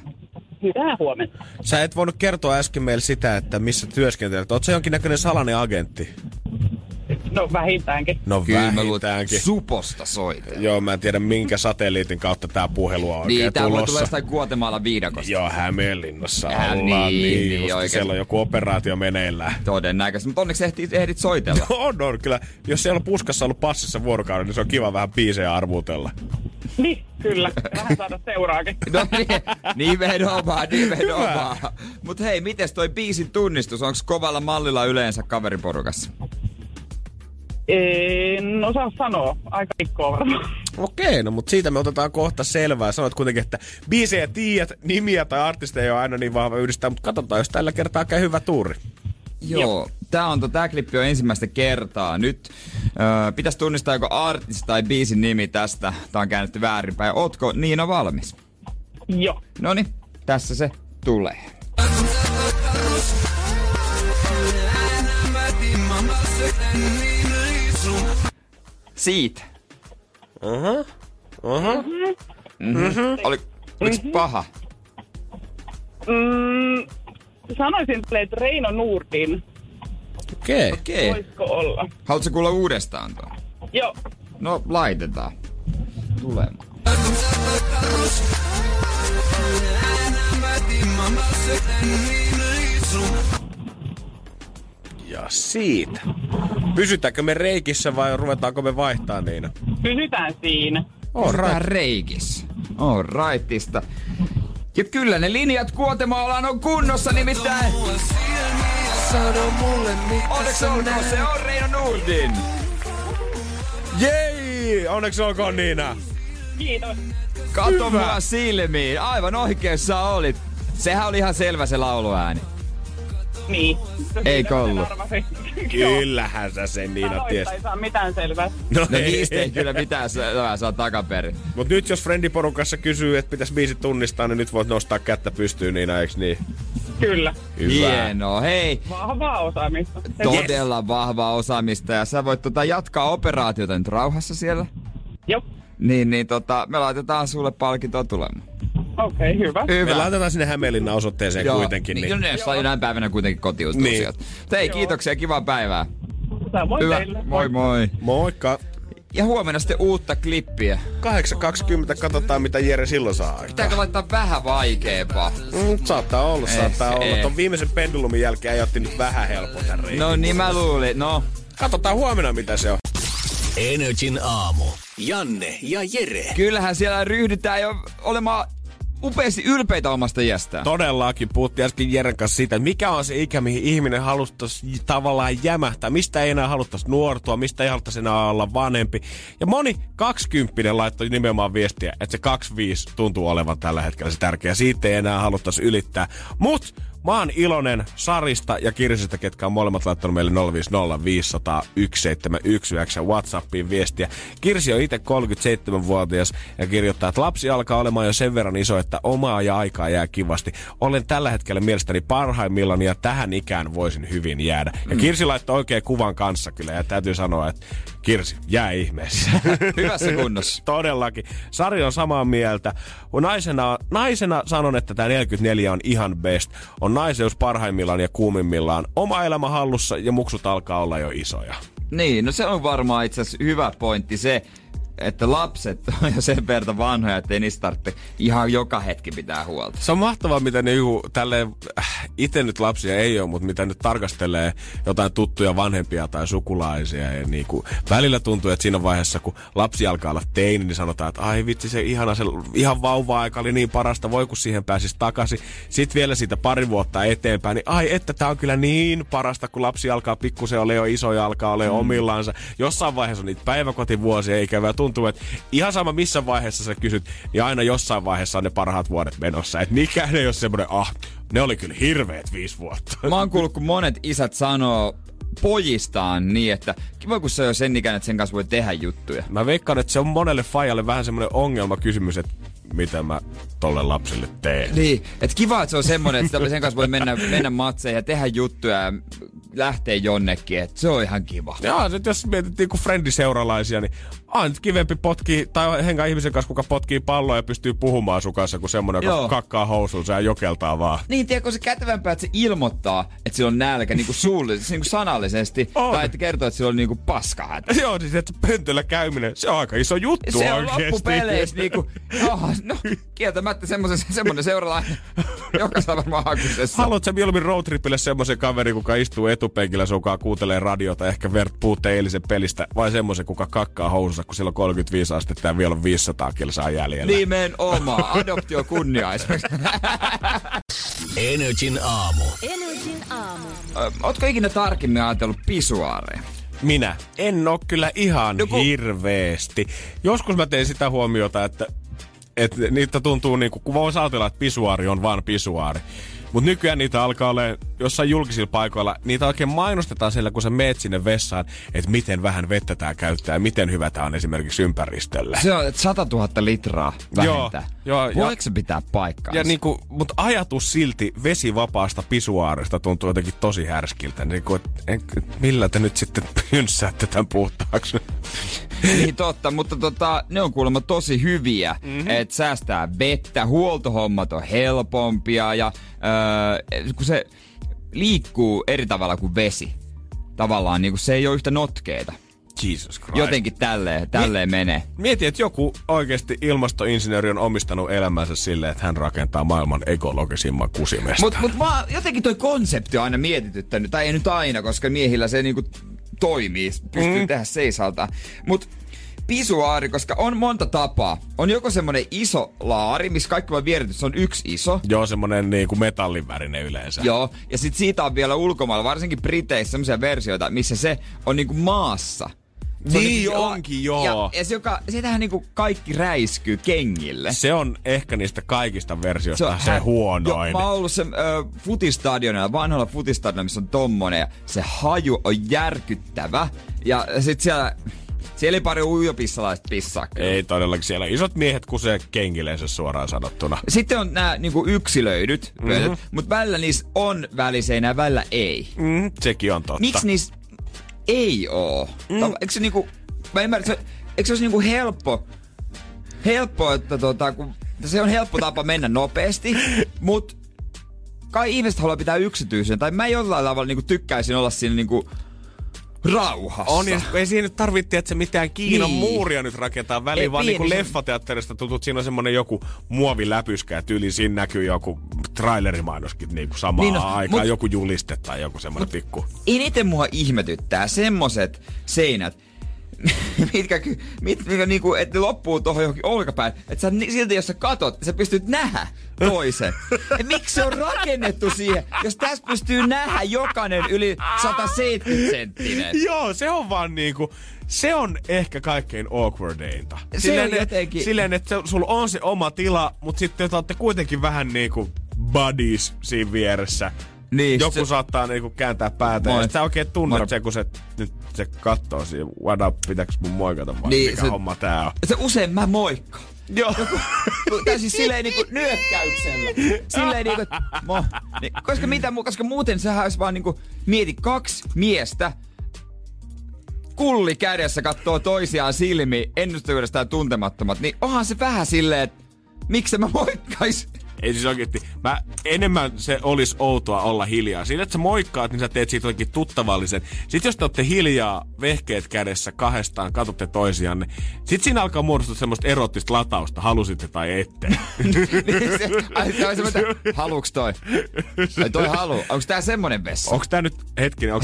Hyvää huomenta. Sä et voinut kertoa äsken meille sitä, että missä työskentelet. Ootko sä jonkinnäköinen salainen agentti? No vähintäänkin. Kyllä, Suposta soitan. Joo, mä en tiedä minkä satelliitin kautta tää puhelu on oikein tulossa. Niin, tää tulee sitä Guatemalan viidakosta. Joo, Hämeenlinnassa ollaan. Niin, siellä on joku operaatio meneillään. Todennäköisesti, mutta onneksi ehdit soitella. No, kyllä. Jos siellä on puskassa ollut passissa vuorokauden, niin se on kiva vähän biisejä arvuutella. Niin, kyllä. Vähän saada seuraakin. No niin, nimenomaan. Mut hei, mites toi biisin tunnistus? Onks kovalla mallilla yleensä kaveriporukassa? En osaa sanoa. Aika pikkoa varmaan. Okei, no mutta siitä me otetaan kohta selvää. Sanoit kuitenkin, että biisejä tiedät, nimiä tai artisteja ei ole aina niin vahva yhdistää, mutta katsotaan, jos tällä kertaa käy hyvä tuuri. Joo. Tää klippi on ensimmäistä kertaa. Nyt pitäisi tunnistaa joko artisti tai biisin nimi tästä. Tää on käännetty väärinpäin. Ootko Niina valmis? Joo. Noniin, tässä se tulee. Siitä. Oliks paha? Sanoisin, että Reino Nurdin. Okei. Voisiko olla? Haluatko kuulla uudestaan tuon? Joo. No, laitetaan. Tulemaan. Ja siitä. Pysytäänkö me reikissä vai ruvetaanko me vaihtaa niinä? Pysytään siinä. Pysytään reikissä. Alrightista. Ja kyllä ne linjat Kuotemalaan on kunnossa nimittäin. Onneksi olkoon, se on Reino Nurdin. Jei! Onneksi olkoon Niina. Kiitos. Kato mua silmiin. Aivan oikeassa olit. Sehän oli ihan selvä se lauluääni. Niin. Eikö ollut? Kyllähän sä sen Niina tiesi. Ei saa mitään selvää. No niistä ei kyllä mitään selvää, se on takaperin. Mut nyt jos friendiporukassa kysyy, että pitäis biisit tunnistaa, niin nyt voit nostaa kättä pystyyn Niina, eiks niin? Kyllä. Hyvä. Hienoa, hei. Vahvaa osaamista. Todella vahvaa osaamista. Ja sä voit jatkaa operaatiota nyt rauhassa siellä. Jop. Niin, me laitetaan sulle palkintoa tulemaan. Okei, okay, hyvä. Me laitetaan sinne Hämeenlinnan osoitteeseen kuitenkin. Niin, ne saa jonain päivänä kuitenkin kotiutua sieltä. Hei, kiitoksia, kivaa päivää. Samoin hyvä. Teille. Moi moi. Moikka. Ja huomenna sitten uutta klippiä. 8.20, katsotaan mitä Jere silloin saa aikaan. Pitääkö laittaa vähän vaikeampaa? Saattaa olla. Ton viimeisen pendulumin jälkeen ajotti nyt vähän helpolta reikin. No niin mä luulin, Katsotaan huomenna mitä se on. Energin aamu. Janne ja Jere. Kyllähän siellä ryhdytään jo olemaan upeasti ylpeitä omasta iästään. Todellakin. Puhuttiin äsken Jeren kanssa siitä, että mikä on se ikä, mihin ihminen haluttaisi tavallaan jämähtää. Mistä ei enää haluttaisi nuortua, mistä ei haluttaisi enää olla vanhempi. Ja moni 20-vuotias laittoi nimenomaan viestiä, että se 25 tuntuu olevan tällä hetkellä se tärkeä. Siitä ei enää haluttaisi ylittää. Mut mä oon iloinen Sarista ja Kirsistä, ketkä on molemmat laittanut meille 050501719 WhatsAppiin viestiä. Kirsi on itse 37-vuotias ja kirjoittaa, että lapsi alkaa olemaan jo sen verran iso, että omaa ja aikaa jää kivasti. Olen tällä hetkellä mielestäni parhaimmillaan ja tähän ikään voisin hyvin jäädä. Ja Kirsi laittoi oikein kuvan kanssa kyllä ja täytyy sanoa, että Kirsi, jää ihmeessä. Hyvässä kunnossa. Todellakin. Sari on samaa mieltä. Naisena sanon, että tämä 44 on ihan best. On naiseus parhaimmillaan ja kuumimmillaan. Oma elämä hallussa ja muksut alkaa olla jo isoja. Niin, se on varmaan itse asiassa hyvä pointti se, että lapset on jo sen verran vanhoja, ettei niistä tarvitse ihan joka hetki pitää huolta. Se on mahtavaa, mitä ne tälleen, itse nyt lapsia ei ole, mutta mitä nyt tarkastelee jotain tuttuja vanhempia tai sukulaisia. Ja välillä tuntuu, että siinä vaiheessa, kun lapsi alkaa olla teini, niin sanotaan, että ai vitsi, se ihan vauva-aika oli niin parasta, voi kun siihen pääsisi takaisin. Sitten vielä siitä pari vuotta eteenpäin, niin ai että tää on kyllä niin parasta, kun lapsi alkaa pikkusen ole jo iso ja alkaa ole omillaansa. Jossain vaiheessa on niitä päiväkotivuosia ikävää. Tuntuu, että ihan sama missä vaiheessa sä kysyt, niin aina jossain vaiheessa on ne parhaat vuodet menossa. Et mikään ei ole semmoinen, ne oli kyllä hirveet 5 vuotta. Mä oon kuullut, kun monet isät sanoo pojistaan niin, että kiva kun se on jo sen ikään, että sen kanssa voi tehdä juttuja. Mä veikkaan, että se on monelle faijalle vähän semmoinen ongelmakysymys, että mitä mä tolle lapselle teen. Niin, että kiva, että se on semmoinen, että sen kanssa voi mennä matseihin ja tehdä juttuja ja lähtee jonnekin, että se on ihan kiva. Jaa, nyt jos mietit friendiseuralaisia, niin on nyt kivempi potkii, tai henkaa ihmisen kanssa, kuka potkii palloa ja pystyy puhumaan sun kanssa, kun semmoinen, joka kakkaa housuun, ja jokeltaa vaan. Niin, tiedätkö, se kätevämpää, että se ilmoittaa, että sillä on nälkä suullisesti, sanallisesti, tai että kertoo, että sillä on paskahätä. Joo, siis että pöntöllä käyminen, se on aika iso juttu se oikeesti. Se on loppupeleissä kieltämättä semmoinen seuralainen, joka saa varmaan hakusessa. Haluatko sä mieluummin roadtripille semmoisen kaverin, kuka istuu etupenkillä sunkaan, kuuntelee radiota, ehkä puutteen eilisen pelistä, vai semmoisen, kuka kakkaa housussa, kun sillä on 35 astetta ja vielä on 500 kilsaa jäljellä? Nimenomaan. Adoptio kunnia esimerkiksi. Energin aamu. Ootko ikinä tarkemmin ajatellut pisuaareja? Minä en oo kyllä ihan hirveesti. Joskus mä tein sitä huomiota, että niitä tuntuu niinku, kun voisi ajatella, että pisuaari on vaan pisuaari. Mut nykyään niitä alkaa olemaan jossain julkisilla paikoilla, niitä oikein mainostetaan siellä, kun sä meet sinne vessaan, että miten vähän vettä tää käyttää ja miten hyvä tää on esimerkiksi ympäristölle. Se on, että 100 000 litraa vähintään. Voiko se pitää paikkaansa? Ja mutta ajatus silti vesivapaasta pisuaarista tuntuu jotenkin tosi härskiltä. Millä te nyt sitten pynssäätte tämän puhtaaksi? Niin totta, mutta ne on kuulemma tosi hyviä, että säästää vettä, huoltohommat on helpompia ja kun se liikkuu eri tavalla kuin vesi, tavallaan se ei ole yhtä notkeeta. Jesus Christ. Jotenkin tälleen menee. Mieti, että joku oikeasti ilmastoinsinööri on omistanut elämänsä silleen, että hän rakentaa maailman ekologisimman kusimesta. Mutta jotenkin toi konsepti on aina mietityttänyt, tai ei nyt aina, koska miehillä se toimii, pystyy tehdä seisaltaan. Mut pisuaari, koska on monta tapaa. On joko semmonen iso laari, missä kaikki voi vieritys, se on yksi iso. Joo, semmonen metallin värinen yleensä. Joo, ja sit siitä on vielä ulkomailla, varsinkin Briteissä, semmoisia versioita, missä se on maassa. Niin onkin, joo. Ja sitähän kaikki räiskyy kengille. Se on ehkä niistä kaikista versioista se huonoin. Joo, mä oon ollut futistadionilla, vanhalla futistadionilla, missä on tommonen. Ja se haju on järkyttävä. Ja sit siellä Siellä ei pari uijopissalaista pissaa. Ei todellakin. Siellä isot miehet kusee kenkileensä suoraan sanottuna. Sitten on nämä niinku yksilöidyt pöytät, mutta välillä niissä on väliseinä ja välillä ei. Mm, sekin on totta. Miksi niissä ei oo? Eikö se niinku... Mä ymmärrän, eikö se olisi niinku helppo, että kun... Se on helppo tapa mennä nopeasti, mut kai ihmiset haluaa pitää yksityisen. Tai mä jollain tavalla niinku tykkäisin olla siinä niinku... rauhassa. On, ja ei siinä nyt tarvitse, että se mitään Kiinan muuria nyt rakentaa väliin, vaan niin kuin leffateatterista tutut, siinä on semmonen joku muoviläpyskä, tyyli siinä näkyy joku trailerimainoskin niin kuin samaan niin aikaan, joku juliste tai joku semmoinen pikku. Eniten mua ihmetyttää semmoset seinät, mitkä niinku, että loppuu tohon johonkin olkapään, että sä silti jos sä katot, sä pystyt nähdä toisen. Miksi se on rakennettu siihen, jos tässä pystyy nähdä jokainen yli 170 senttinen? Joo, se on vaan niinku, se on ehkä kaikkein awkwardeinta. Silleen, että sulla on se oma tila, mutta sitten te olette kuitenkin vähän niinku buddies siinä vieressä. Niin, joku saattaa niinku kääntää päätä ja sä oikein tunnet sen, kun se, nyt se kattoo siinä, what up, pitääks mun moikata vai niin, mikä homma tää on. Se usein mä moikkaan. Joo. Tai siis silleen niinku nyökkäyksellä. Silleen niinku, koska muuten sehän olisi vaan niinku, mieti kaksi miestä, kulli kädessä kattoo toisiaan silmiin, ennustajuudestaan tuntemattomat, niin onhan se vähän silleen, että miksi mä moikkais? Ei siis oikeesti. Enemmän se olisi outoa olla hiljaa. Siinä, että sä moikkaat, niin sä teet siitä jotenkin tuttavallisen. Sitten jos te olette hiljaa, vehkeet kädessä kahdestaan, katsotte toisianne. Sitten siinä alkaa muodostua semmoista erottista latausta, halusitte tai ette. Haluuks toi? Ai toi haluu. Onks tää semmonen vessa? Onks tää nyt, hetkinen,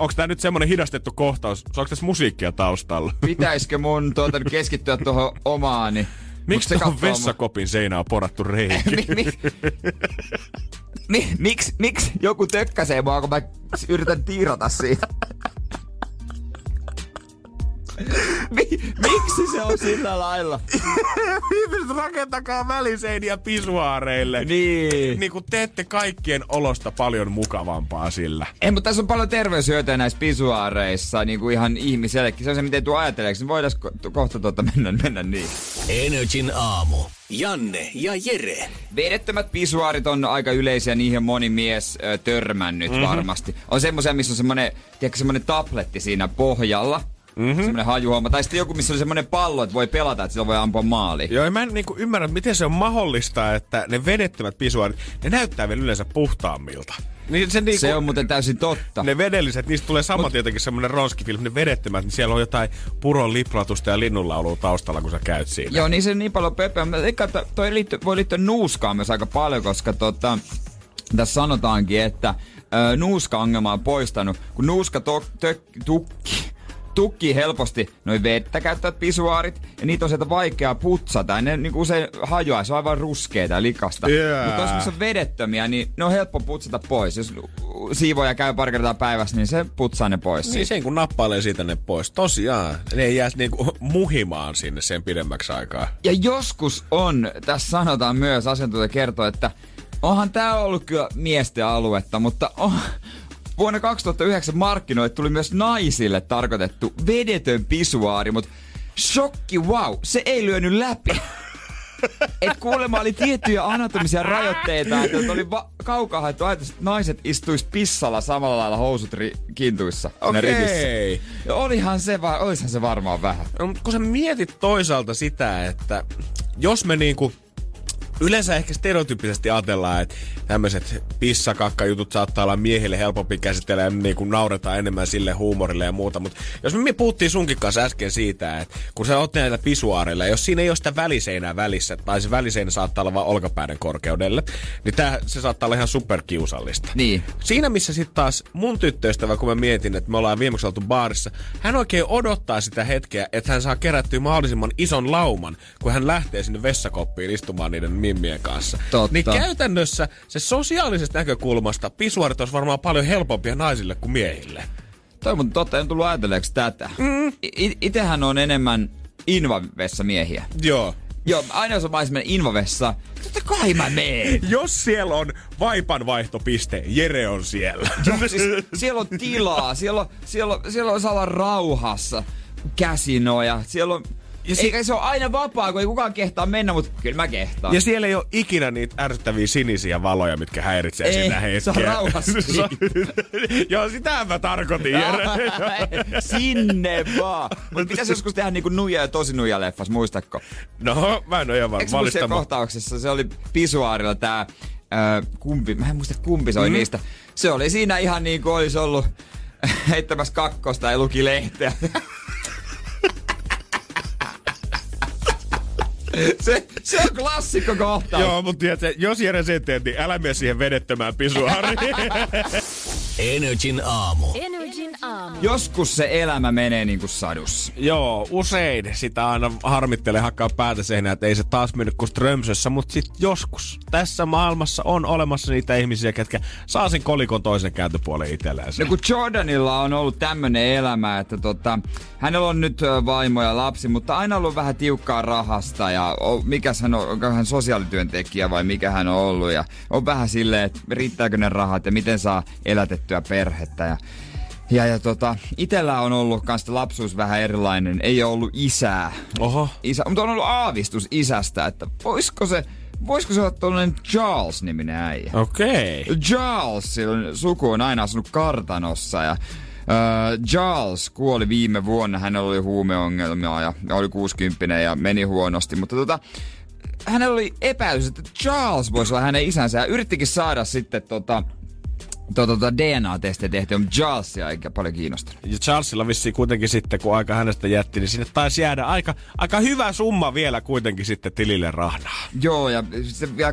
onks tää nyt semmonen hidastettu kohtaus? Onks tässä musiikkia taustalla? Pitäisikö mun keskittyä tuohon omaani? Miksi tuohon vessakopin seinään on porattu reikä? Miksi joku tökkäsee mua, kun mä yritän tiirata siitä? Miksi se on sillä lailla? Ihmiset, rakentakaa väliseiniä pisuaareille. Niin. Niin kun teette kaikkien olosta paljon mukavampaa sillä. Ei, mutta tässä on paljon terveyshyötyä näissä pisuaareissa, niin kuin ihan ihmisellekin. Se on se, miten tuu ajatelleeksi. Voidaan kohta mennä niin. NRJ:n aamu. Janne ja Jere. Vedettömät pisuaarit on aika yleisiä, niihin on moni mies törmännyt varmasti. On semmoisia, missä on semmoinen tabletti siinä pohjalla. Semmoinen hajuhomma. Tai sitten joku, missä oli semmoinen pallo, että voi pelata, että sillä voi ampua maali. Joo, mä en niinku ymmärrä, miten se on mahdollista, että ne vedettömät pisuaarit, ne näyttää vielä yleensä puhtaammilta. Niin se on muuten täysin totta. Ne vedelliset, niistä tulee samat jotenkin semmoinen ronskifilm, ne vedettömät, niin siellä on jotain puron liplatusta ja linnunlaulua taustalla, kun sä käyt siinä. Joo, niin se on niin paljon pöpöä. Eikä toi voi liittyä nuuskaan myös aika paljon, koska tässä sanotaankin, että nuuska-ongelma on poistanut, kun nuuska tukkii helposti noin vettä käyttävät pisuaarit, ja niitä on sieltä vaikeaa putsata. Ja ne niinku usein hajoaa, se on aivan ruskeita ja likasta. Yeah. Mutta jos on vedettömiä, niin ne on helppo putsata pois. Jos siivoja käy pari kertaa päivässä, niin se putsaa ne pois. Niin sen kun nappailee siitä ne pois. Tosiaan, ne ei jää niinku muhimaan sinne sen pidemmäksi aikaa. Ja joskus on, tässä sanotaan myös, asiantuntija kertoo, että onhan tää ollut kyllä miesten aluetta, mutta vuonna 2009 markkinoille tuli myös naisille tarkoitettu vedetön pisuaari, mutta shokki, se ei lyönyt läpi. Et kuulemma oli tiettyjä anatomisia rajoitteita, että oli kaukaa haettu ajatus, että naiset istuis pissalla samalla lailla housut kintuissa. Okei. Olisihan se varmaan vähän. No, kun sä mietit toisaalta sitä, että jos me niinku... Yleensä ehkä stereotyyppisesti ajatellaan, että tämmöiset pissakakkajutut saattaa olla miehille helpompi käsitellä ja niin kuin nauretaan enemmän sille huumorille ja muuta. Mutta jos me puhuttiin sunkin kanssa äsken siitä, että kun sä oot näitä pisuaareilla, jos siinä ei ole sitä väliseinää välissä, tai se väliseinä saattaa olla vaan olkapäiden korkeudelle, niin se saattaa olla ihan superkiusallista. Niin. Siinä missä sitten taas mun tyttöystävä, kun mä mietin, että me ollaan viimeksi oltu baarissa, hän oikein odottaa sitä hetkeä, että hän saa kerättyä mahdollisimman ison lauman, kun hän lähtee sinne vessakoppiin istumaan niiden mimmien kanssa. Totta. Niin käytännössä se sosiaalisesta näkökulmasta pisuaarit olisi varmaan paljon helpompia naisille kuin miehille. Toi mun totta, en tullut ajatelleeksi tätä. Itehän on enemmän invavessa miehiä. Joo. Joo, aina jos on maisemmän invavessa, totta kai mä meen. Jos siellä on vaipanvaihtopiste, Jere on siellä. Joo, siis siellä on tilaa, siellä on rauhassa. käsinoja. Siellä on... Eikä se ole aina vapaa, kun ei kukaan kehtaa mennä, mutta kyllä mä kehtaan. Ja siellä ei ole ikinä niitä ärsyttäviä sinisiä valoja, mitkä häiritsee ei, sitä hetkeä. Ei, se on rauhassa. Joo, sitähän mä tarkoitin. Sinne vaan. Mutta pitäisi joskus tehdä niinku nuija ja tosi nuija leffas, muistatko? No, mä en ole ihan vaan valistama. Eikö se kohtauksessa, se oli Pisuaarilla tää, kumpi, mä en muista kumpi se oli niistä. Se oli siinä ihan niinku olisi ollut heittämässä kakkosta ja luki lehteä. Se on klassikko kohta. Joo, mutta tiedätkö, jos Jere sen teet, niin älä mene siihen vedettömään pisuaariin. Energin aamu. Joskus se elämä menee niinku sadussa. Joo, usein sitä aina harmittelee, hakkaa päätä seinään, että ei se taas mennyt kuin Strömsössä, mutta sit joskus tässä maailmassa on olemassa niitä ihmisiä, ketkä saa sen kolikon toisen kääntöpuolen itselleen. No kun Jordanilla on ollut tämmönen elämä, että hänellä on nyt vaimo ja lapsi, mutta aina ollut vähän tiukkaa rahasta ja mikäs hän on, onko hän sosiaalityöntekijä vai mikä hän on ollut ja on vähän silleen, että riittääkö ne rahat ja miten saa elätettyä perhettä ja itellä on ollut kans lapsuus vähän erilainen, ei ole ollut isää. Oho. Isä, mutta on ollut aavistus isästä, että voisiko se olla tuollainen Charles-niminen äijä. Okei. Okay. Charles, suku on aina asunut kartanossa ja Charles kuoli viime vuonna, hänellä oli huumeongelmia ja oli 60 ja meni huonosti, mutta hänellä oli epäilys, että Charles voisi olla hänen isänsä ja yrittikin saada sitten DNA-testejä tehtiin, mutta Charlesia eikä paljon kiinnostanut. Ja Charlesilla vissiin kuitenkin sitten, kun aika hänestä jätti, niin sinne taisi jäädä aika hyvä summa vielä kuitenkin sitten tilille rahnaa. Joo, ja se vielä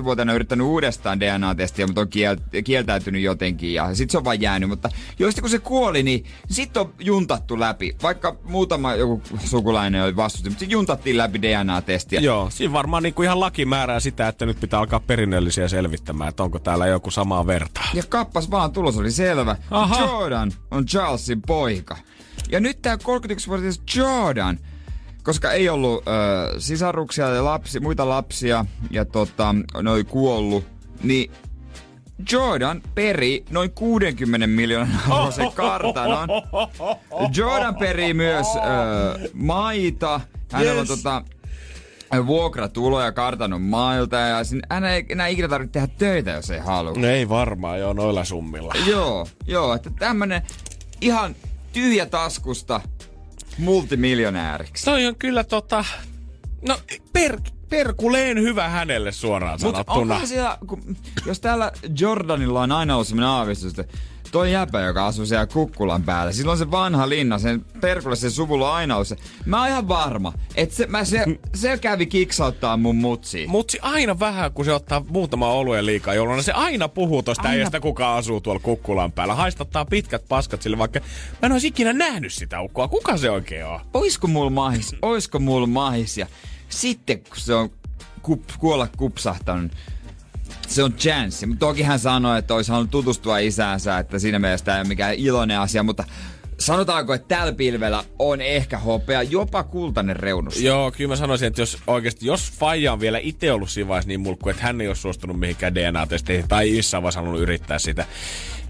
18-vuotiaana on yrittänyt uudestaan DNA-testiä, mutta on kieltäytynyt jotenkin, ja sit se on vaan jäänyt. Mutta joista kun se kuoli, niin sit on juntattu läpi. Vaikka muutama joku sukulainen oli vastusti, mutta sit juntattiin läpi DNA-testiä. Joo, siinä varmaan niinku ihan laki määrää sitä, että nyt pitää alkaa perinnöllisiä selvittämään, että onko täällä joku samaa vertaa. Ja kappas vaan, tulos oli selvä. Aha. Jordan on Charlesin poika. Ja nyt tää 31-vuotias Jordan, koska ei ollut sisaruksia ja muita lapsia ja noi kuollut, niin Jordan peri noin 60 miljoonan euroisen kartanon. Jordan peri myös maita. Hänellä on vuokratuloja kartanon mailta ja hän ei enää ikinä tarvitse tehdä töitä, jos ei halua. No ei varmaan, joo, noilla summilla. Joo, että tämmönen ihan tyhjä taskusta multimiljonääriksi. Toi on kyllä no perkuleen hyvä hänelle suoraan sanottuna. Mut siellä, jos täällä Jordanilla on aina ollut semmonen aavistus, että toi jäpä, joka asuu siellä kukkulan päällä. Silloin se vanha linna, sen perkulle, sen suvulla aina on se. Mä oon ihan varma, että se kävi kiksauttaa mun mutsiin. Mutsi aina vähän, kun se ottaa muutama oluen liikaa, jolloin se aina puhuu tosta äijästä, kuka asuu tuolla kukkulan päällä. Haistattaa pitkät paskat sille, vaikka mä en ois ikinä nähnyt sitä ukkoa. Kuka se oikein on? Oisko mulla mahis? Ja sitten, kun se on kuolla kupsahtanut, se on chanssi. Toki hän sanoi, että olisi halunnut tutustua isäänsä, että siinä mielessä tämä ei ole mikään iloinen asia, mutta sanotaanko, että tällä pilvellä on ehkä hopea, jopa kultainen reunus. Joo, kyllä mä sanoisin, että jos faija on vielä itse ollut siinä vaiheessa niin mulkku, että hän ei ole suostunut mihinkään DNA-testeihin tai isä on vaan halunnut yrittää sitä,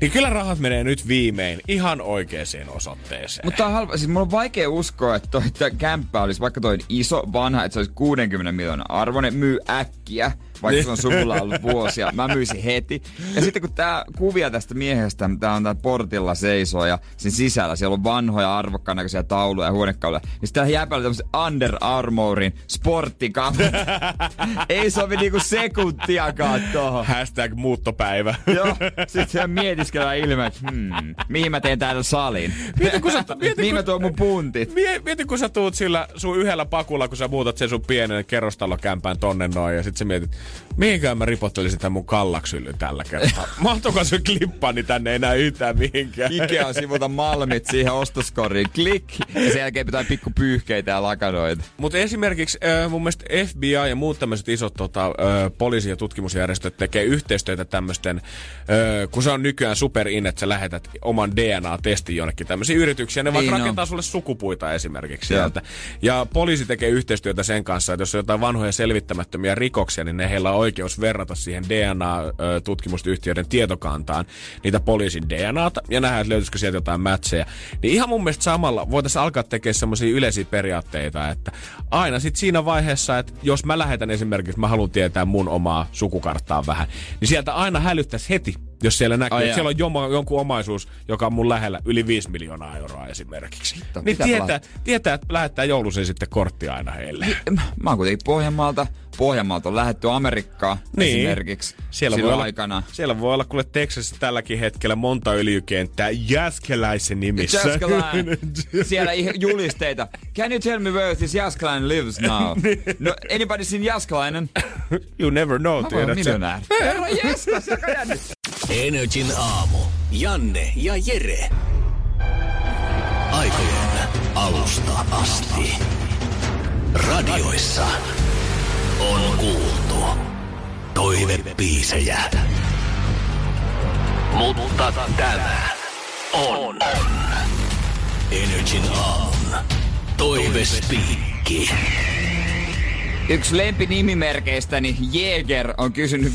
niin kyllä rahat menee nyt viimein ihan oikeaan osoitteeseen. Mutta siis mulla on vaikea uskoa, että toi kämppä olisi, vaikka toi iso, vanha, että se olisi 60 miljoonan arvoinen, myy äkkiä. Vaikka se on suvulla ollut vuosia. Mä myisin heti. Ja sitten kun tää kuvia tästä miehestä, tää on tää portilla seisoo ja sen sisällä siellä on vanhoja arvokkaan näköisiä tauluja ja huonekauluja, niin sitten täällä jäpäillä tämmöset Under Armourin sporttikaput. Ei sovi niinku sekuntiakaan tohon. #muuttopäivä. Joo, sit siellä mietiskellä ilme, että mihin mä teen täällä salin. Mihin mä tuon mun puntit. Mietin kun sä tuut sillä sun yhdellä pakulla, kun sä muutat sen sun pienen kerrostalokämpään tonne noin ja sit sä mietit, mihinkään mä ripottelisin tämän mun kallaksyllyn tällä kertaa? Mahtokaa se klippaani tänne enää yhtään mihinkään. Ikea sivuta malmit siihen ostoskoriin. Klik! Ja sen jälkeen pitää pikku pyyhkeitä ja lakanoita. Mutta esimerkiksi mun mielestä FBI ja muut tämmöiset isot poliisi- ja tutkimusjärjestöt tekee yhteistyötä tämmöisten, kun se on nykyään superinnet, että sä lähetät oman DNA-testin jonnekin tämmöisiä yrityksiä. Ne vaikka rakentaa sulle sukupuita esimerkiksi sieltä. Ja poliisi tekee yhteistyötä sen kanssa, että jos on jotain vanhoja selvittämättömiä rikoksia, niin ne poliiseilla on oikeus verrata siihen DNA-tutkimusyhtiöiden tietokantaan niitä poliisin DNAta ja nähdä, että löytyisikö sieltä jotain mätsejä. Niin ihan mun mielestä samalla voitaisiin alkaa tekemään semmoisia yleisiä periaatteita, että aina sit siinä vaiheessa, että jos mä lähetän esimerkiksi, mä haluan tietää mun omaa sukukarttaa vähän, niin sieltä aina hälyttäisi heti, jos siellä näkyy, että siellä on jonkun omaisuus, joka on mun lähellä yli 5 miljoonaa euroa esimerkiksi. Totta, niin tietää, että lähettää jouluisin sitten korttia aina heille. Mä oon kuitenkin Pohjanmaalta. Pohjanmaalta on lähdetty Amerikkaan esimerkiksi silloin aikana. Siellä voi olla kuule Texasissa tälläkin hetkellä monta öljykenttää Jäskeläisen nimissä. Jäskeläinen. Siellä julisteita. Can you tell me where this Jäskeläinen lives now? No, anybody's in Jäskeläinen? You never know, tiedätkö? Miljonääri. Herra Jäskäs, joka jännyt. Energin aamu. Janne ja Jere. Aikojen alusta asti. Radioissa on kuultu toivebiisejä. Mutta tämä on Energin aamun toivespiikki. Yksi lempinimimerkeistäni, Jäger, on kysynyt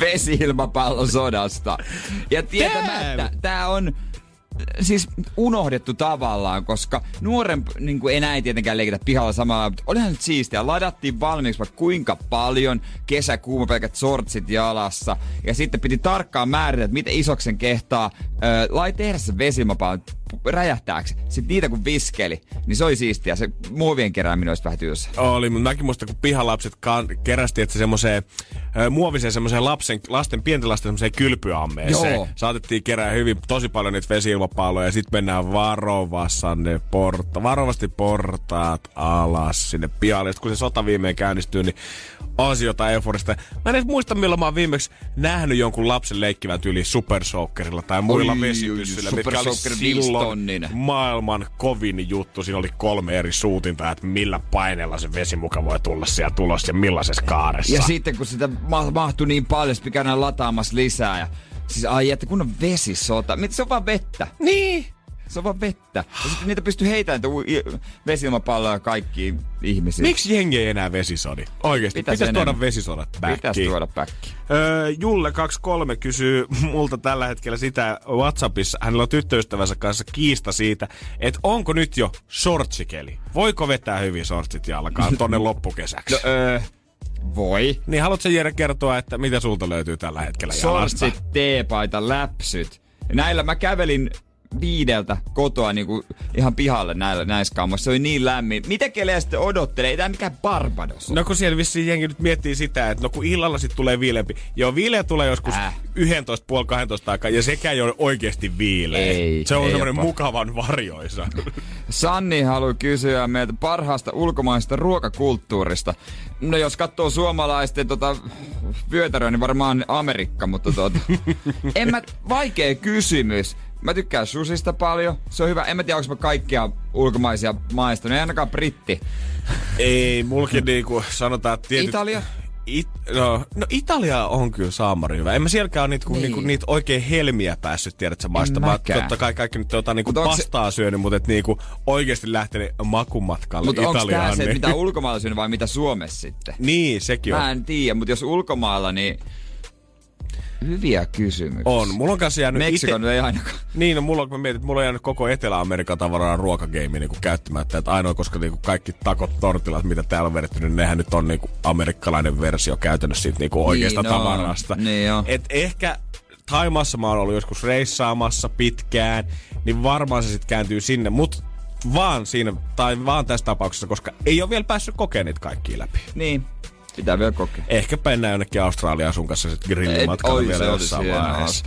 vesi-ilmapallosodasta. Ja tietämättä, tää on siis unohdettu tavallaan, koska nuoren niin kuin enää ei tietenkään leikitä pihalla samalla, mutta olihan nyt siistiä. Ladattiin valmiiksi vaikka kuinka paljon, kesäkuuma, pelkät sortsit jalassa. Ja sitten piti tarkkaan määritellä, että miten isoksen kehtaa tehdä se vesilmapallon räjähtääksi. Sitten niitä kun viskeli, niin se oli siistiä. Se muovien kerääminen olisi vähän tylsä. Oli, mutta mäkin muistan, kun pihalapset kerästi, että semmoiseen muoviseen semmoiseen pienten lasten semmoiseen kylpyammeeseen. Joo. Saatettiin kerää hyvin tosi paljon niitä vesiilmapalloja ja sitten mennään varovasti portaat alas sinne pihalle. Sitten kun se sota viimein käynnistyy, niin asioita euforista. Mä en edes muista, milloin mä oon viimeksi nähnyt jonkun lapsen leikkivän yli supersoukkerilla tai muilla vesipyssyillä, mitkä oli silloin maailman kovin juttu. Siinä oli 3 eri suutinta, että millä paineella se vesi muka voi tulla siellä tulos ja millaisessa kaaressa. Ja sitten kun sitä mahtui niin paljon, sitten käydään lataamassa lisää. Ja siis että kun on vesisota. Se on vaan vettä. Niin. Se on vaan vettä. Ja sitten niitä pystyy heitämään vesilmapalloja kaikkiin ihmisiin. Miksi jengi ei enää vesisodi? Oikeesti, pitäisi tuoda vesisodat backiin. Pitäisi tuoda backiin. Julle23 kysyy multa tällä hetkellä sitä WhatsAppissa. Hänellä on tyttöystävänsä kanssa kiista siitä, että onko nyt jo shortsikeli. Voiko vetää hyvin shortsit jalkaan tonne loppukesäksi? Voi. Niin haluatko Jere kertoa, että mitä sulta löytyy tällä hetkellä jalasta? Shortsit, teepaita, läpsyt. Näillä mä kävelin 5 kotoa niinku ihan pihalle näissä kammoissa. Se oli niin lämmin. Mitä kelejä sitten odottelee? Ei tää mikään Barbados on. No kun siellä vissiin jengi nyt miettii sitä, että no kun illalla sit tulee viileämpi. Joo, viileä tulee joskus 11:30-12 aikaa ja sekään ei ole oikeesti viileä. Se on semmoinen mukavan varjoisa. Sanni haluaa kysyä meiltä parhaasta ulkomaisesta ruokakulttuurista. No jos katsoo suomalaisten vyötäröä, niin varmaan Amerikka, mutta vaikea kysymys. Mä tykkään susista paljon. Se on hyvä. En mä tiedä, onko mä kaikkia ulkomaisia maista. No ei ainakaan britti. Ei, mulkin niinku sanotaan tietyt... Italia? Italia on kyllä saamari hyvä. En mä sielläkään ole niitä oikein helmiä päässyt, tiedätkö, maistamaan. Totta kai kaikki nyt niinku pastaa syönyt, mutta et niinku oikeesti lähtenyt makumatkalle Italiaan. Mutta onko tää se, että mitä ulkomailla syönyt vai mitä Suomessa sitten? Niin, sekin on. Mä en tiedä, mutta jos ulkomailla, niin... Hyviä kysymyksiä. On. Mulla on kanssa jäänyt Meksikon ei ainakaan. Niin, no mulla on jäänyt koko Etelä-Amerikan tavaraan ruokageimiin niinku käyttämättä. Että ainoa, koska niinku kaikki takot, tortilat, mitä täällä on vedetty, niin nehän nyt on niinku amerikkalainen versio käytännössä siitä niinku oikeasta tavarasta. Niin joo. Et ehkä... Thaimaassa mä oon ollut joskus reissaamassa pitkään, niin varmaan se sit kääntyy sinne. Mut vaan tässä tapauksessa, koska ei ole vielä päässyt kokemaan niitä kaikkia läpi. Niin. Pitää vielä kokea. Ehkäpä enää jonnekin Australiaan sun kanssa sit grillimatkalla vielä jossain vaiheessa.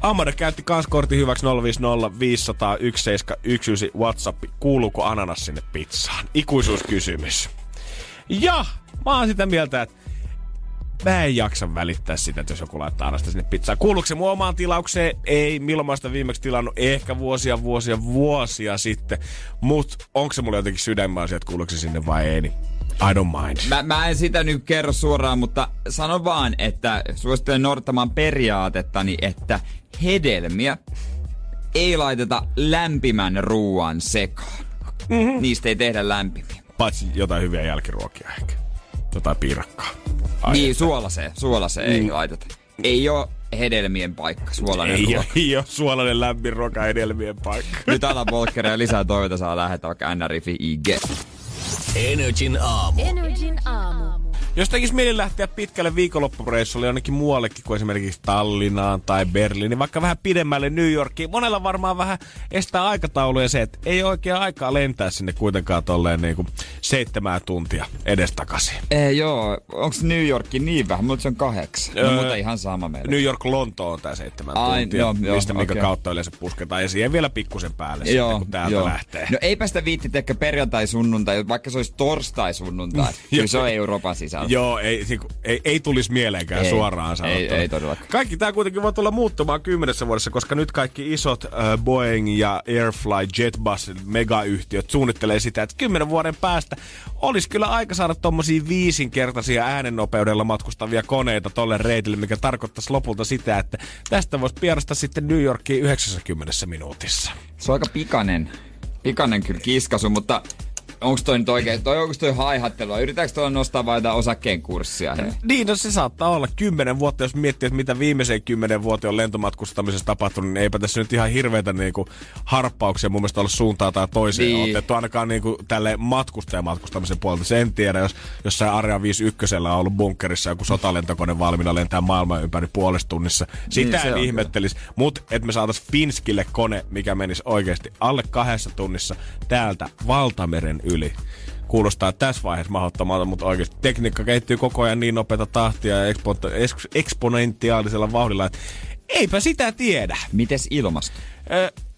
Amanda käytti kans kortin hyväksi 050 500 1719. WhatsApp. Kuuluuko ananas sinne pizzaan? Ikuisuuskysymys. Ja mä oon sitä mieltä, että mä en jaksa välittää sitä, että jos joku laittaa anasta sinne pizzaan. Kuuluuko se mun omaan tilaukseen? Ei. Milloin mä oon sitä viimeksi tilannut? Ehkä vuosia sitten. Mut onko se mulle jotenkin sydämäasia, että kuuluuko se sinne vai ei? Niin I don't mind. Mä en sitä nyt kerro suoraan, mutta sano vaan, että suosittelen noudattamaan periaatettani, että hedelmiä ei laiteta lämpimän ruoan sekaan. Niistä ei tehdä lämpimiä. Paitsi jotain hyviä jälkiruokia ehkä. jotain piirakkaa. Niin, suolaseen ei laiteta. Ei oo hedelmien paikka, suolainen ruoka. Ei oo suolainen lämmin ruoka hedelmien paikka. Nyt ala polkkeria lisää toivota saa lähetä vaikka NRJ.fi IG. Energin aamu. Jos tekis mieli lähteä pitkälle viikonloppureissulle jonnekin muuallekin kuin esimerkiksi Tallinnaan tai Berliiniin, vaikka vähän pidemmälle New Yorkiin, monella varmaan vähän estää aikatauluja se, että ei oikea aikaa lentää sinne kuitenkaan tolleen niinku 7 tuntia edestakaisin. Ei joo, onks New Yorkki niin vähän? Mulla se on 8. No, mutta ihan sama meille. New York Lontoon on tää 7 tuntia, mistä minkä kautta yleensä pusketaan ja siihen vielä pikkusen päälle sitten, kun täältä lähtee. No eipä sitä viitti ehkä perjantai-sunnuntai, vaikka se olisi torstai-sunnuntai, kyllä se on Euroopan sisällä. Joo, ei tulisi mieleenkään suoraan sanottuna. Ei todellakaan. Kaikki tämä kuitenkin voi tulla muuttumaan 10 vuodessa, koska nyt kaikki isot Boeing ja AirFly, JetBus, megayhtiöt suunnittelee sitä, että 10 vuoden päästä olisi kyllä aika saada tommosia 5-kertaisia äänennopeudella matkustavia koneita tolle reitille, mikä tarkoittaisi lopulta sitä, että tästä voisi pierasta sitten New Yorkiin 90 minuutissa. Se on aika pikainen kyllä kiskasu, mutta... Onko toi nyt oikein? Onko toi haihattelua? Yritetäänkö tuolla nostaa vain osakkeen kurssia? He? Niin, no se saattaa olla 10 vuotta. Jos miettii, että mitä viimeiseen 10 vuoteen on lentomatkustamisessa tapahtunut, niin eipä tässä nyt ihan hirveitä niinku harppauksia mun mielestä ollut suuntaan tai toiseen otettu. Ainakaan niinku tälle matkustajamatkustamisen puolelta. Se en tiedä, jos jossain Area 51 on ollut bunkkerissa joku sotalentokone valmiina lentää maailman ympäri puolesta tunnissa. Sitä niin, en ihmettelisi. Mutta että me saatais Finskille kone, mikä menisi oikeasti alle 2 tunnissa täältä Valtameren yli. Kuulostaa tässä vaiheessa mahdottomalta, mutta oikeasti tekniikka kehittyy koko ajan niin nopeata tahtia ja eksponentiaalisella vauhdilla, että eipä sitä tiedä. Mites ilmasto?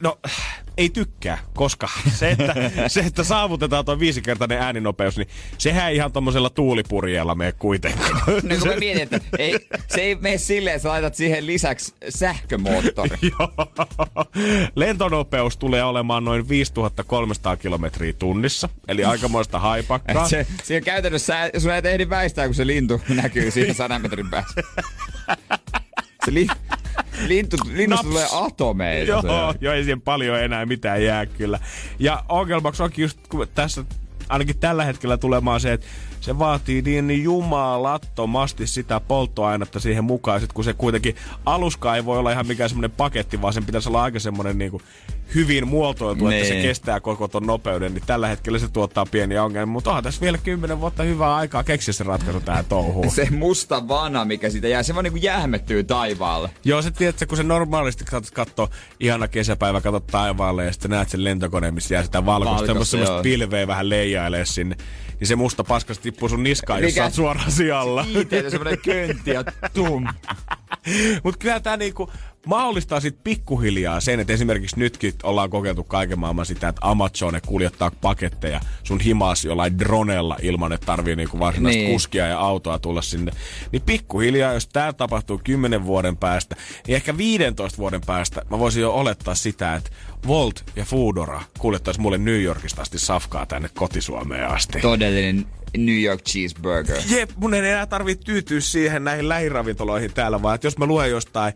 No, ei tykkää, koska se, että saavutetaan tuo 5-kertainen ääninopeus, niin sehän ihan tommosella tuulipurjeella mene kuitenkaan. No kun mä mietin, että se ei mene silleen, että laitat siihen lisäksi sähkömoottori. Joo. Lentonopeus tulee olemaan noin 5300 kilometriä tunnissa, eli aikamoista haipakkaa. Siinä käytännössä sun ei ehdi väistää, kun se lintu näkyy siinä 100 metrin päässä. Linnusta tulee atomeita. Joo, ei siihen paljon enää mitään jää kyllä. Ja ongelmaksi onkin just tässä, ainakin tällä hetkellä tulemaan se, että se vaatii niin jumalattomasti sitä polttoainetta siihen mukaan. Sitten kun se kuitenkin aluskaan ei voi olla ihan mikään semmoinen paketti, vaan sen pitäisi olla aika semmoinen niin kuin hyvin muotoiltu, että se kestää koko ton nopeuden. Niin tällä hetkellä se tuottaa pieniä ongelmia, mutta onhan tässä vielä 10 vuotta hyvää aikaa keksiä se ratkaisu tähän touhuun. Se musta vana, mikä siitä jää, se vaan niin kuin jähmettyy taivaalle. Joo, se tiedät, kun se normaalisti katsoo ihana kesäpäivä, katsot taivaalle ja sitten näet sen lentokoneen, missä jää sitä valkoista, semmoista pilveä vähän leijailee sinne. Niin se musta paska tippuu sun niskaan, jos sä oot suoraan sijalla. Kiiteitä, semmoinen köntti ja tum. Mut kyllä tää niinku mahdollistaa sit pikkuhiljaa sen, että esimerkiksi nytkin ollaan kokeiltu kaiken maailman sitä, että Amazone kuljettaa paketteja sun himaasi jollain dronella ilman, että tarvii niinku varsinaista kuskia ja autoa tulla sinne. Niin pikkuhiljaa, jos tää tapahtuu 10 vuoden päästä, niin ehkä 15 vuoden päästä mä voisin jo olettaa sitä, että Volt ja Foodora kuljettaisi mulle New Yorkista asti safkaa tänne kotisuomeen asti. Todellinen New York cheeseburger. Jep, mun ei enää tarvitse tyytyä siihen näihin lähiravintoloihin täällä, vaan että jos mä luen jostain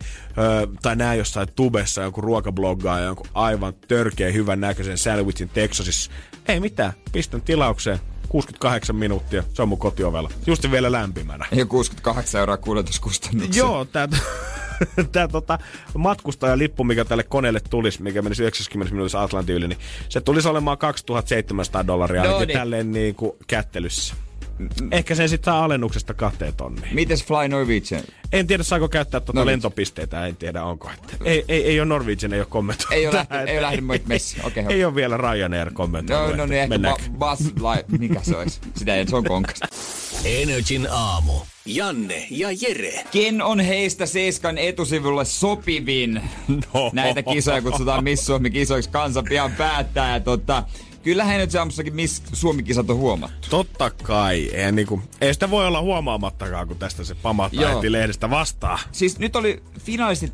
tai näen jossain tubessa joku ruokabloggaaja jonkun aivan törkeä hyvän näköisen sandwichin Texasissa, ei mitään, pistän tilaukseen. 68 minuuttia, se on mun kotiovella. Just vielä lämpimänä. Ja 68 € kuljetuskustannuksia. Joo, tää matkustajalippu, mikä tälle koneelle tulisi, mikä menisi 90 minuutissa Atlantin yli, niin se tulisi olemaan $2,700 tälleen niin kuin kättelyssä. Ehkä sen sitten saa alennuksesta 2 tonnia. Mites Fly Norwegian? En tiedä, saako käyttää tuota lentopisteitä, en tiedä onko. Ei ole Norwegian, ei ole kommentoitu. Ei ole lähtenyt messiin, okei. Okay, ei ole vielä Ryanair kommentoitu. No niin, ehkä mikä se olisi? Sitä ei, se on konkasta. NRJ:n aamu. Janne ja Jere. Ken on heistä Seiskan etusivulle sopivin? No. Näitä kisoja kutsutaan Miss Suomi -kisoiksi. Kansa pian päättää ja kyllähän nyt Samsungin Miss Suomi-kisat on huomattu. Totta kai. Ei sitä voi olla huomaamattakaan, kun tästä se pamahtaa heti lehdestä vastaan. Siis nyt oli finalistit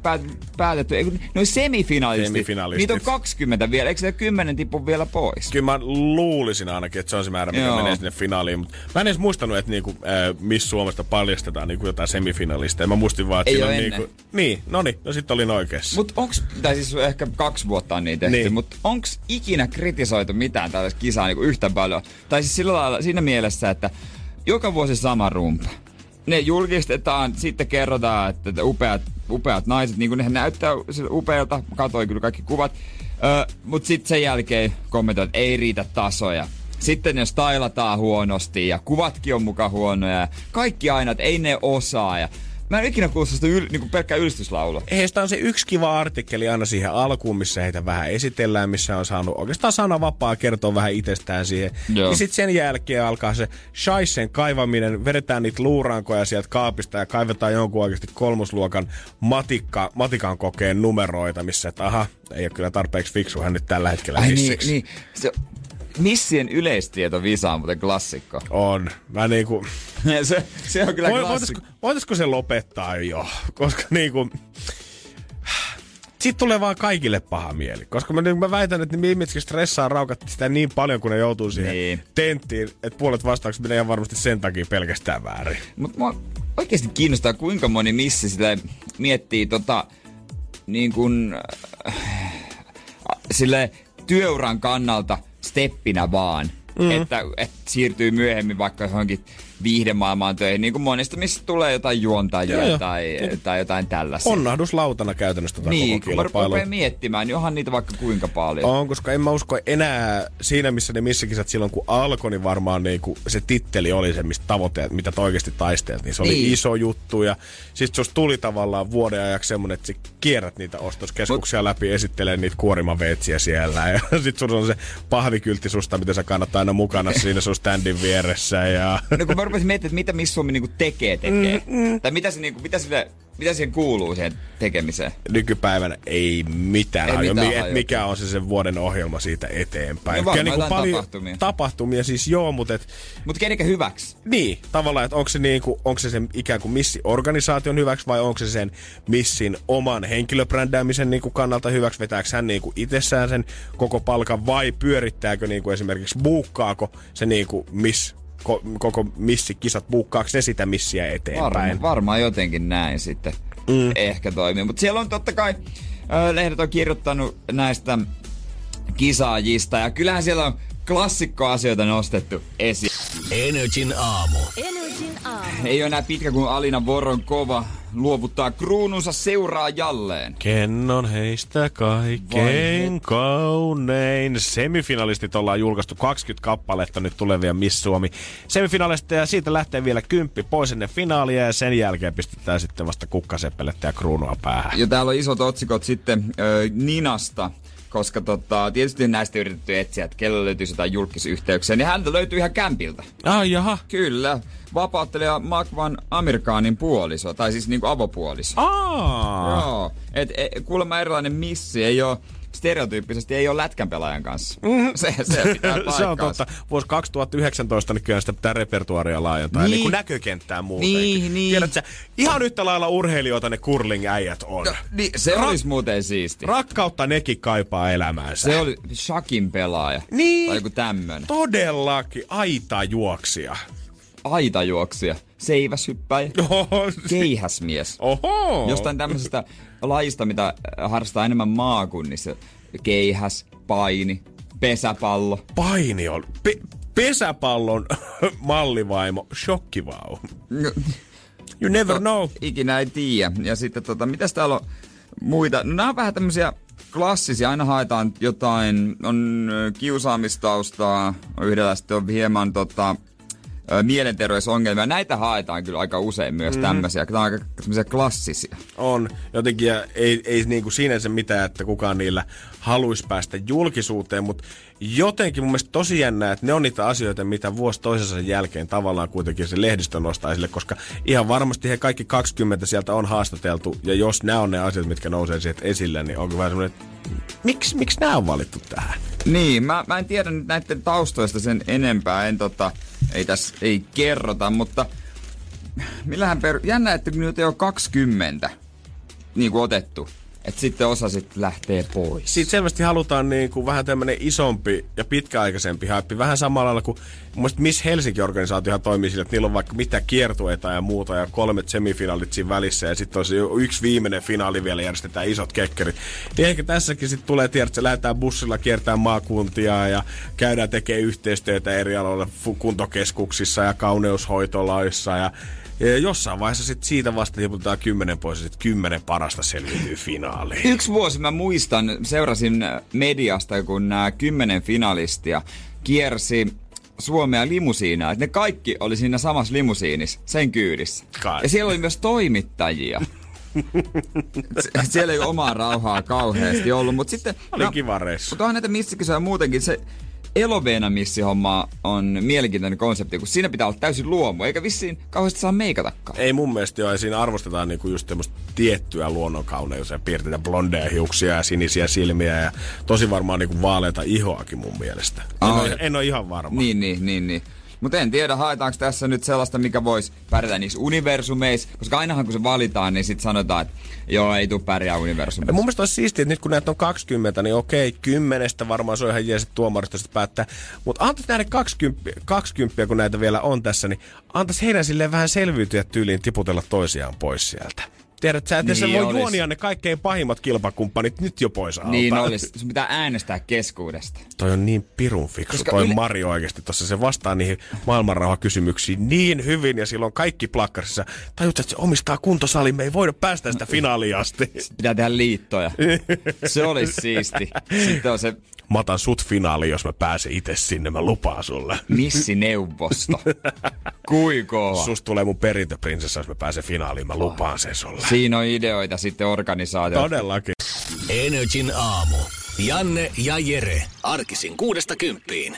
päätetty. Noin semifinalistit. Niitä on 20 vielä. Eikö se 10 tippu vielä pois? Kyllä mä luulisin ainakin, että se on se määrä, mikä menee sinne finaaliin. Mut mä en edes muistanut, että Miss Suomesta paljastetaan jotain semifinalisteja. Mä muistin vaan, että ei ole ennen. No sit olin oikeassa. Mut onks, tai siis ehkä 2 vuotta on niin tehty, mutta onks ikinä kritisoitu mitään tällaista kisaa niin kuin yhtä paljon? Tai siis sillä lailla, siinä mielessä, että joka vuosi sama rumpa. Ne julkistetaan, sitten kerrotaan, että upeat naiset, niin kuin ne näyttää upeilta, katoi kyllä kaikki kuvat. Mutta sitten sen jälkeen kommentoidaan, että ei riitä tasoja. Sitten ne stylataan huonosti ja kuvatkin on muka huonoja ja kaikki aina, että ei ne osaa ja... Mä en ikinä kuullut sitä niinku pelkkää ylistyslaulua. Heistä on se yksi kiva artikkeli aina siihen alkuun, missä heitä vähän esitellään, missä on saanut oikeastaan sanavapaa kertoa vähän itsestään siihen. Joo. Ja sitten sen jälkeen alkaa se shaisen kaivaminen, vedetään niitä luurankoja sieltä kaapista ja kaivetaan jonkun oikeasti kolmosluokan matikan kokeen numeroita, missä että aha, ei ole kyllä tarpeeksi fiksu hän nyt tällä hetkellä missiksi. Niin. Se... Missien yleistietovisa on muuten klassikko. On. Mä niinku... se on kyllä klassikko. Voitaisko se lopettaa jo? Koska niinku... Sitten tulee vaan kaikille paha mieli. Koska mä väitän, että ne ihmisetkin stressaa raukat sitä niin paljon, kun ne joutuu siihen tenttiin, että puolet vastaukset menee varmasti sen takia pelkästään väärin. Mut mua oikeesti kiinnostaa, kuinka moni missi sitä miettii niin kun, silleen työuran kannalta steppinä vaan, että siirtyy myöhemmin vaikka johonkin viihdemaailmaan töihin, niin kuin monista, missä tulee jotain juontajia tai jotain tällaisia. Ponnahduslautana käytännössä tätä niin, koko kilpailua. Niin, kun rupeaa miettimään, niin onhan niitä vaikka kuinka paljon. On, koska en mä usko enää siinä, missä ne missäkisät silloin, kun alkoi, niin varmaan niin kun se titteli oli se, mistä tavoitteet, mitä oikeasti taisteet, niin se oli iso juttu. Ja sit susta tuli tavallaan vuoden ajaksi semmonen, että sä kierrät niitä ostoskeskuksia läpi, esittelee niitä kuorimaveitsiä siellä. Ja sit sun on se pahvikyltti susta, mitä sä kannattaa aina mukana siinä sun standin vieressä. Ja... No, mä miettii, että mitä Miss Suomi niinku tekee. Tai mitä siihen kuuluu siihen tekemiseen? Nykypäivänä ei mitään. Mikä on se sen vuoden ohjelma siitä eteenpäin? No niinku paljon tapahtumia siis joo, mutta... Mutta kenekä hyväksi? Niin, tavallaan, että onko se sen ikään kuin missi-organisaation hyväksi vai onko se sen missin oman henkilöbrändäämisen niinku kannalta hyväksi? Vetääkö hän niinku itsessään sen koko palkan vai pyörittääkö niinku esimerkiksi buukkaako se niinku miss koko missikisat, buukkaaks ne sitä missiä eteenpäin? Varmaan jotenkin näin sitten ehkä toimii. Mutta siellä on totta kai, lehdet on kirjoittanut näistä kisaajista ja kyllähän siellä on klassikkoasioita nostettu esiin. Energin aamu. Ei ole enää pitkä, kun Alina Voronkova luovuttaa kruununsa seuraajalleen. Ken on heistä kaikkein kaunein. Semifinalistit ollaan julkaistu 20 kappaletta nyt tulevia Miss Suomi -semifinaalista ja siitä lähtee vielä 10 pois ennen finaalia ja sen jälkeen pistetään sitten vasta kukkaseppelettä ja kruunua päähän. Ja täällä on isot otsikot sitten Ninasta. Koska tietysti näistä yritetty etsiä, että kello löytyy jotain julkisyhteyksiä, niin häntä löytyy ihan kämpiltä. Jaha. Kyllä. Vapauttelija Makvan Amerikaanin puoliso, tai siis niinku avopuoliso. Joo. Kuulemma erilainen missi ei ole... Stereotyyppisesti ei ole lätkänpelaajan kanssa. Se pitää paikkaansa. Se on totta. Vuosi 2019 niin kyllä sitä pitää repertuaria laajentaa. Niin kuin näkökenttää muutenkin. Niin. Tiedätkö sä, ihan yhtä lailla urheilijoita ne curling-äijät on. No, niin, se olisi muuten siisti. Rakkautta nekin kaipaa elämäänsä. Se oli shakin pelaaja. Niin. Tai joku tämmönen. Todellakin. Aitajuoksija. Seiväshyppäjä. Keihäsmies. Oho. Jostain tämmöisestä lajista, mitä harrastaa enemmän maakunnissa. Keihäs, paini, pesäpallo. Paini on. Pesäpallon mallivaimo. Shokkivau. You never know. Ikinä ei tiedä. Ja sitten mitäs täällä on muita? No, nämä on vähän tämmöisiä klassisia. Aina haetaan jotain. On kiusaamistaustaa. Yhdellä sitten on hieman mielenterveysongelmia. Näitä haetaan kyllä aika usein myös tämmöisiä. Tämä on aika tämmöisiä klassisia. On. Jotenkin ja ei niinku siinä se mitään, että kukaan niillä haluaisi päästä julkisuuteen, mutta jotenkin mun mielestä tosi jännää, että ne on niitä asioita, mitä vuosi toisensa jälkeen tavallaan kuitenkin se lehdistö nostaa esille, koska ihan varmasti he kaikki 20 sieltä on haastateltu, ja jos nämä on ne asiat, mitkä nousee sieltä esille, niin onko vähän semmoinen, että miksi nämä on valittu tähän? Niin, mä en tiedä nyt näiden taustoista sen enempää, ei tässä ei kerrota, mutta jännä, että nyt ei ole 20 niin kuin otettu. Että sitten osa sitten lähtee pois. Sitten selvästi halutaan niin kuin vähän tämmöinen isompi ja pitkäaikaisempi hype. Vähän samalla lailla kuin Miss Helsinki-organisaatiohan toimii sillä, että niillä on vaikka mitä kiertueita ja muuta ja 3 semifinaalit siinä välissä ja sitten on se yksi viimeinen finaali vielä järjestetään isot kekkerit. Niin ehkä tässäkin sitten tulee tiedä, että se lähdetään bussilla kiertämään maakuntia ja käydään tekemään yhteistyötä eri aloilla kuntokeskuksissa ja kauneushoitolaissa ja jossain vaiheessa sit siitä vasta tiputetaan 10 pois ja sit 10 parasta selviytyy finaaliin. Yksi vuosi mä muistan, seurasin mediasta, kun nämä 10 finalistia kiersi Suomea limusiinaa. Että ne kaikki oli siinä samassa limusiinissa, sen kyydissä. Kaikki. Ja siellä oli myös toimittajia. Siellä ei omaa rauhaa kauheasti ollut, mutta sitten... Oli kiva reissu. Mutta onhan näitä missikisoja muutenkin se... Elovena-missihomma on mielenkiintoinen konsepti, kun siinä pitää olla täysin luomu, eikä vissiin kauheasti saa meikatakaan. Ei mun mielestä joo, ja siinä arvostetaan niinku just tämmöistä tiettyä luonnonkauneutta ja piirteitä blondeja hiuksia ja sinisiä silmiä ja tosi varmaan niinku vaaleita ihoakin mun mielestä. En ole ihan varma. Niin. Mutta en tiedä, haetaanko tässä nyt sellaista, mikä voisi pärjätä niissä universumeissa, koska ainahan kun se valitaan, niin sitten sanotaan, että joo, ei tule pärjää universumeissa. Mun mielestä olisi siistiä, että nyt kun näitä on 20, niin okei, 10 varmaan se on ihan jees, että tuomarista sitten päättää. Mutta antaisi näiden 20, kun näitä vielä on tässä, niin antaisi heidän silleen vähän selviytyä tyyliin tiputella toisiaan pois sieltä. Tiedät sä, että niin voi olis. Juonia ne kaikkein pahimmat kilpakumppanit nyt jo pois alta. Niin olis. Sun pitää äänestää keskuudesta. Toi on niin pirun fiksu. Koska toi Mario oikeesti tossa. Se vastaa niihin maailmanrauhakysymyksiin niin hyvin ja silloin kaikki plakkarissa. Tajut sä, että se omistaa kuntosalin. Me ei voida päästä sitä finaaliin asti. Sitten pitää tehdä liittoja. Se olisi siisti. Sitten on se... Mä otan sut finaaliin, jos mä pääsen itse sinne. Mä lupaan sulle. Missineuvosto. Kui kova. Susta tulee mun perintöprinsessa, jos mä pääsen finaaliin. Mä lupaan sen sulle. Siinä on ideoita sitten organisaatioon. Todellakin. NRJ:n aamu. Janne ja Jere. Arkisin 6–10.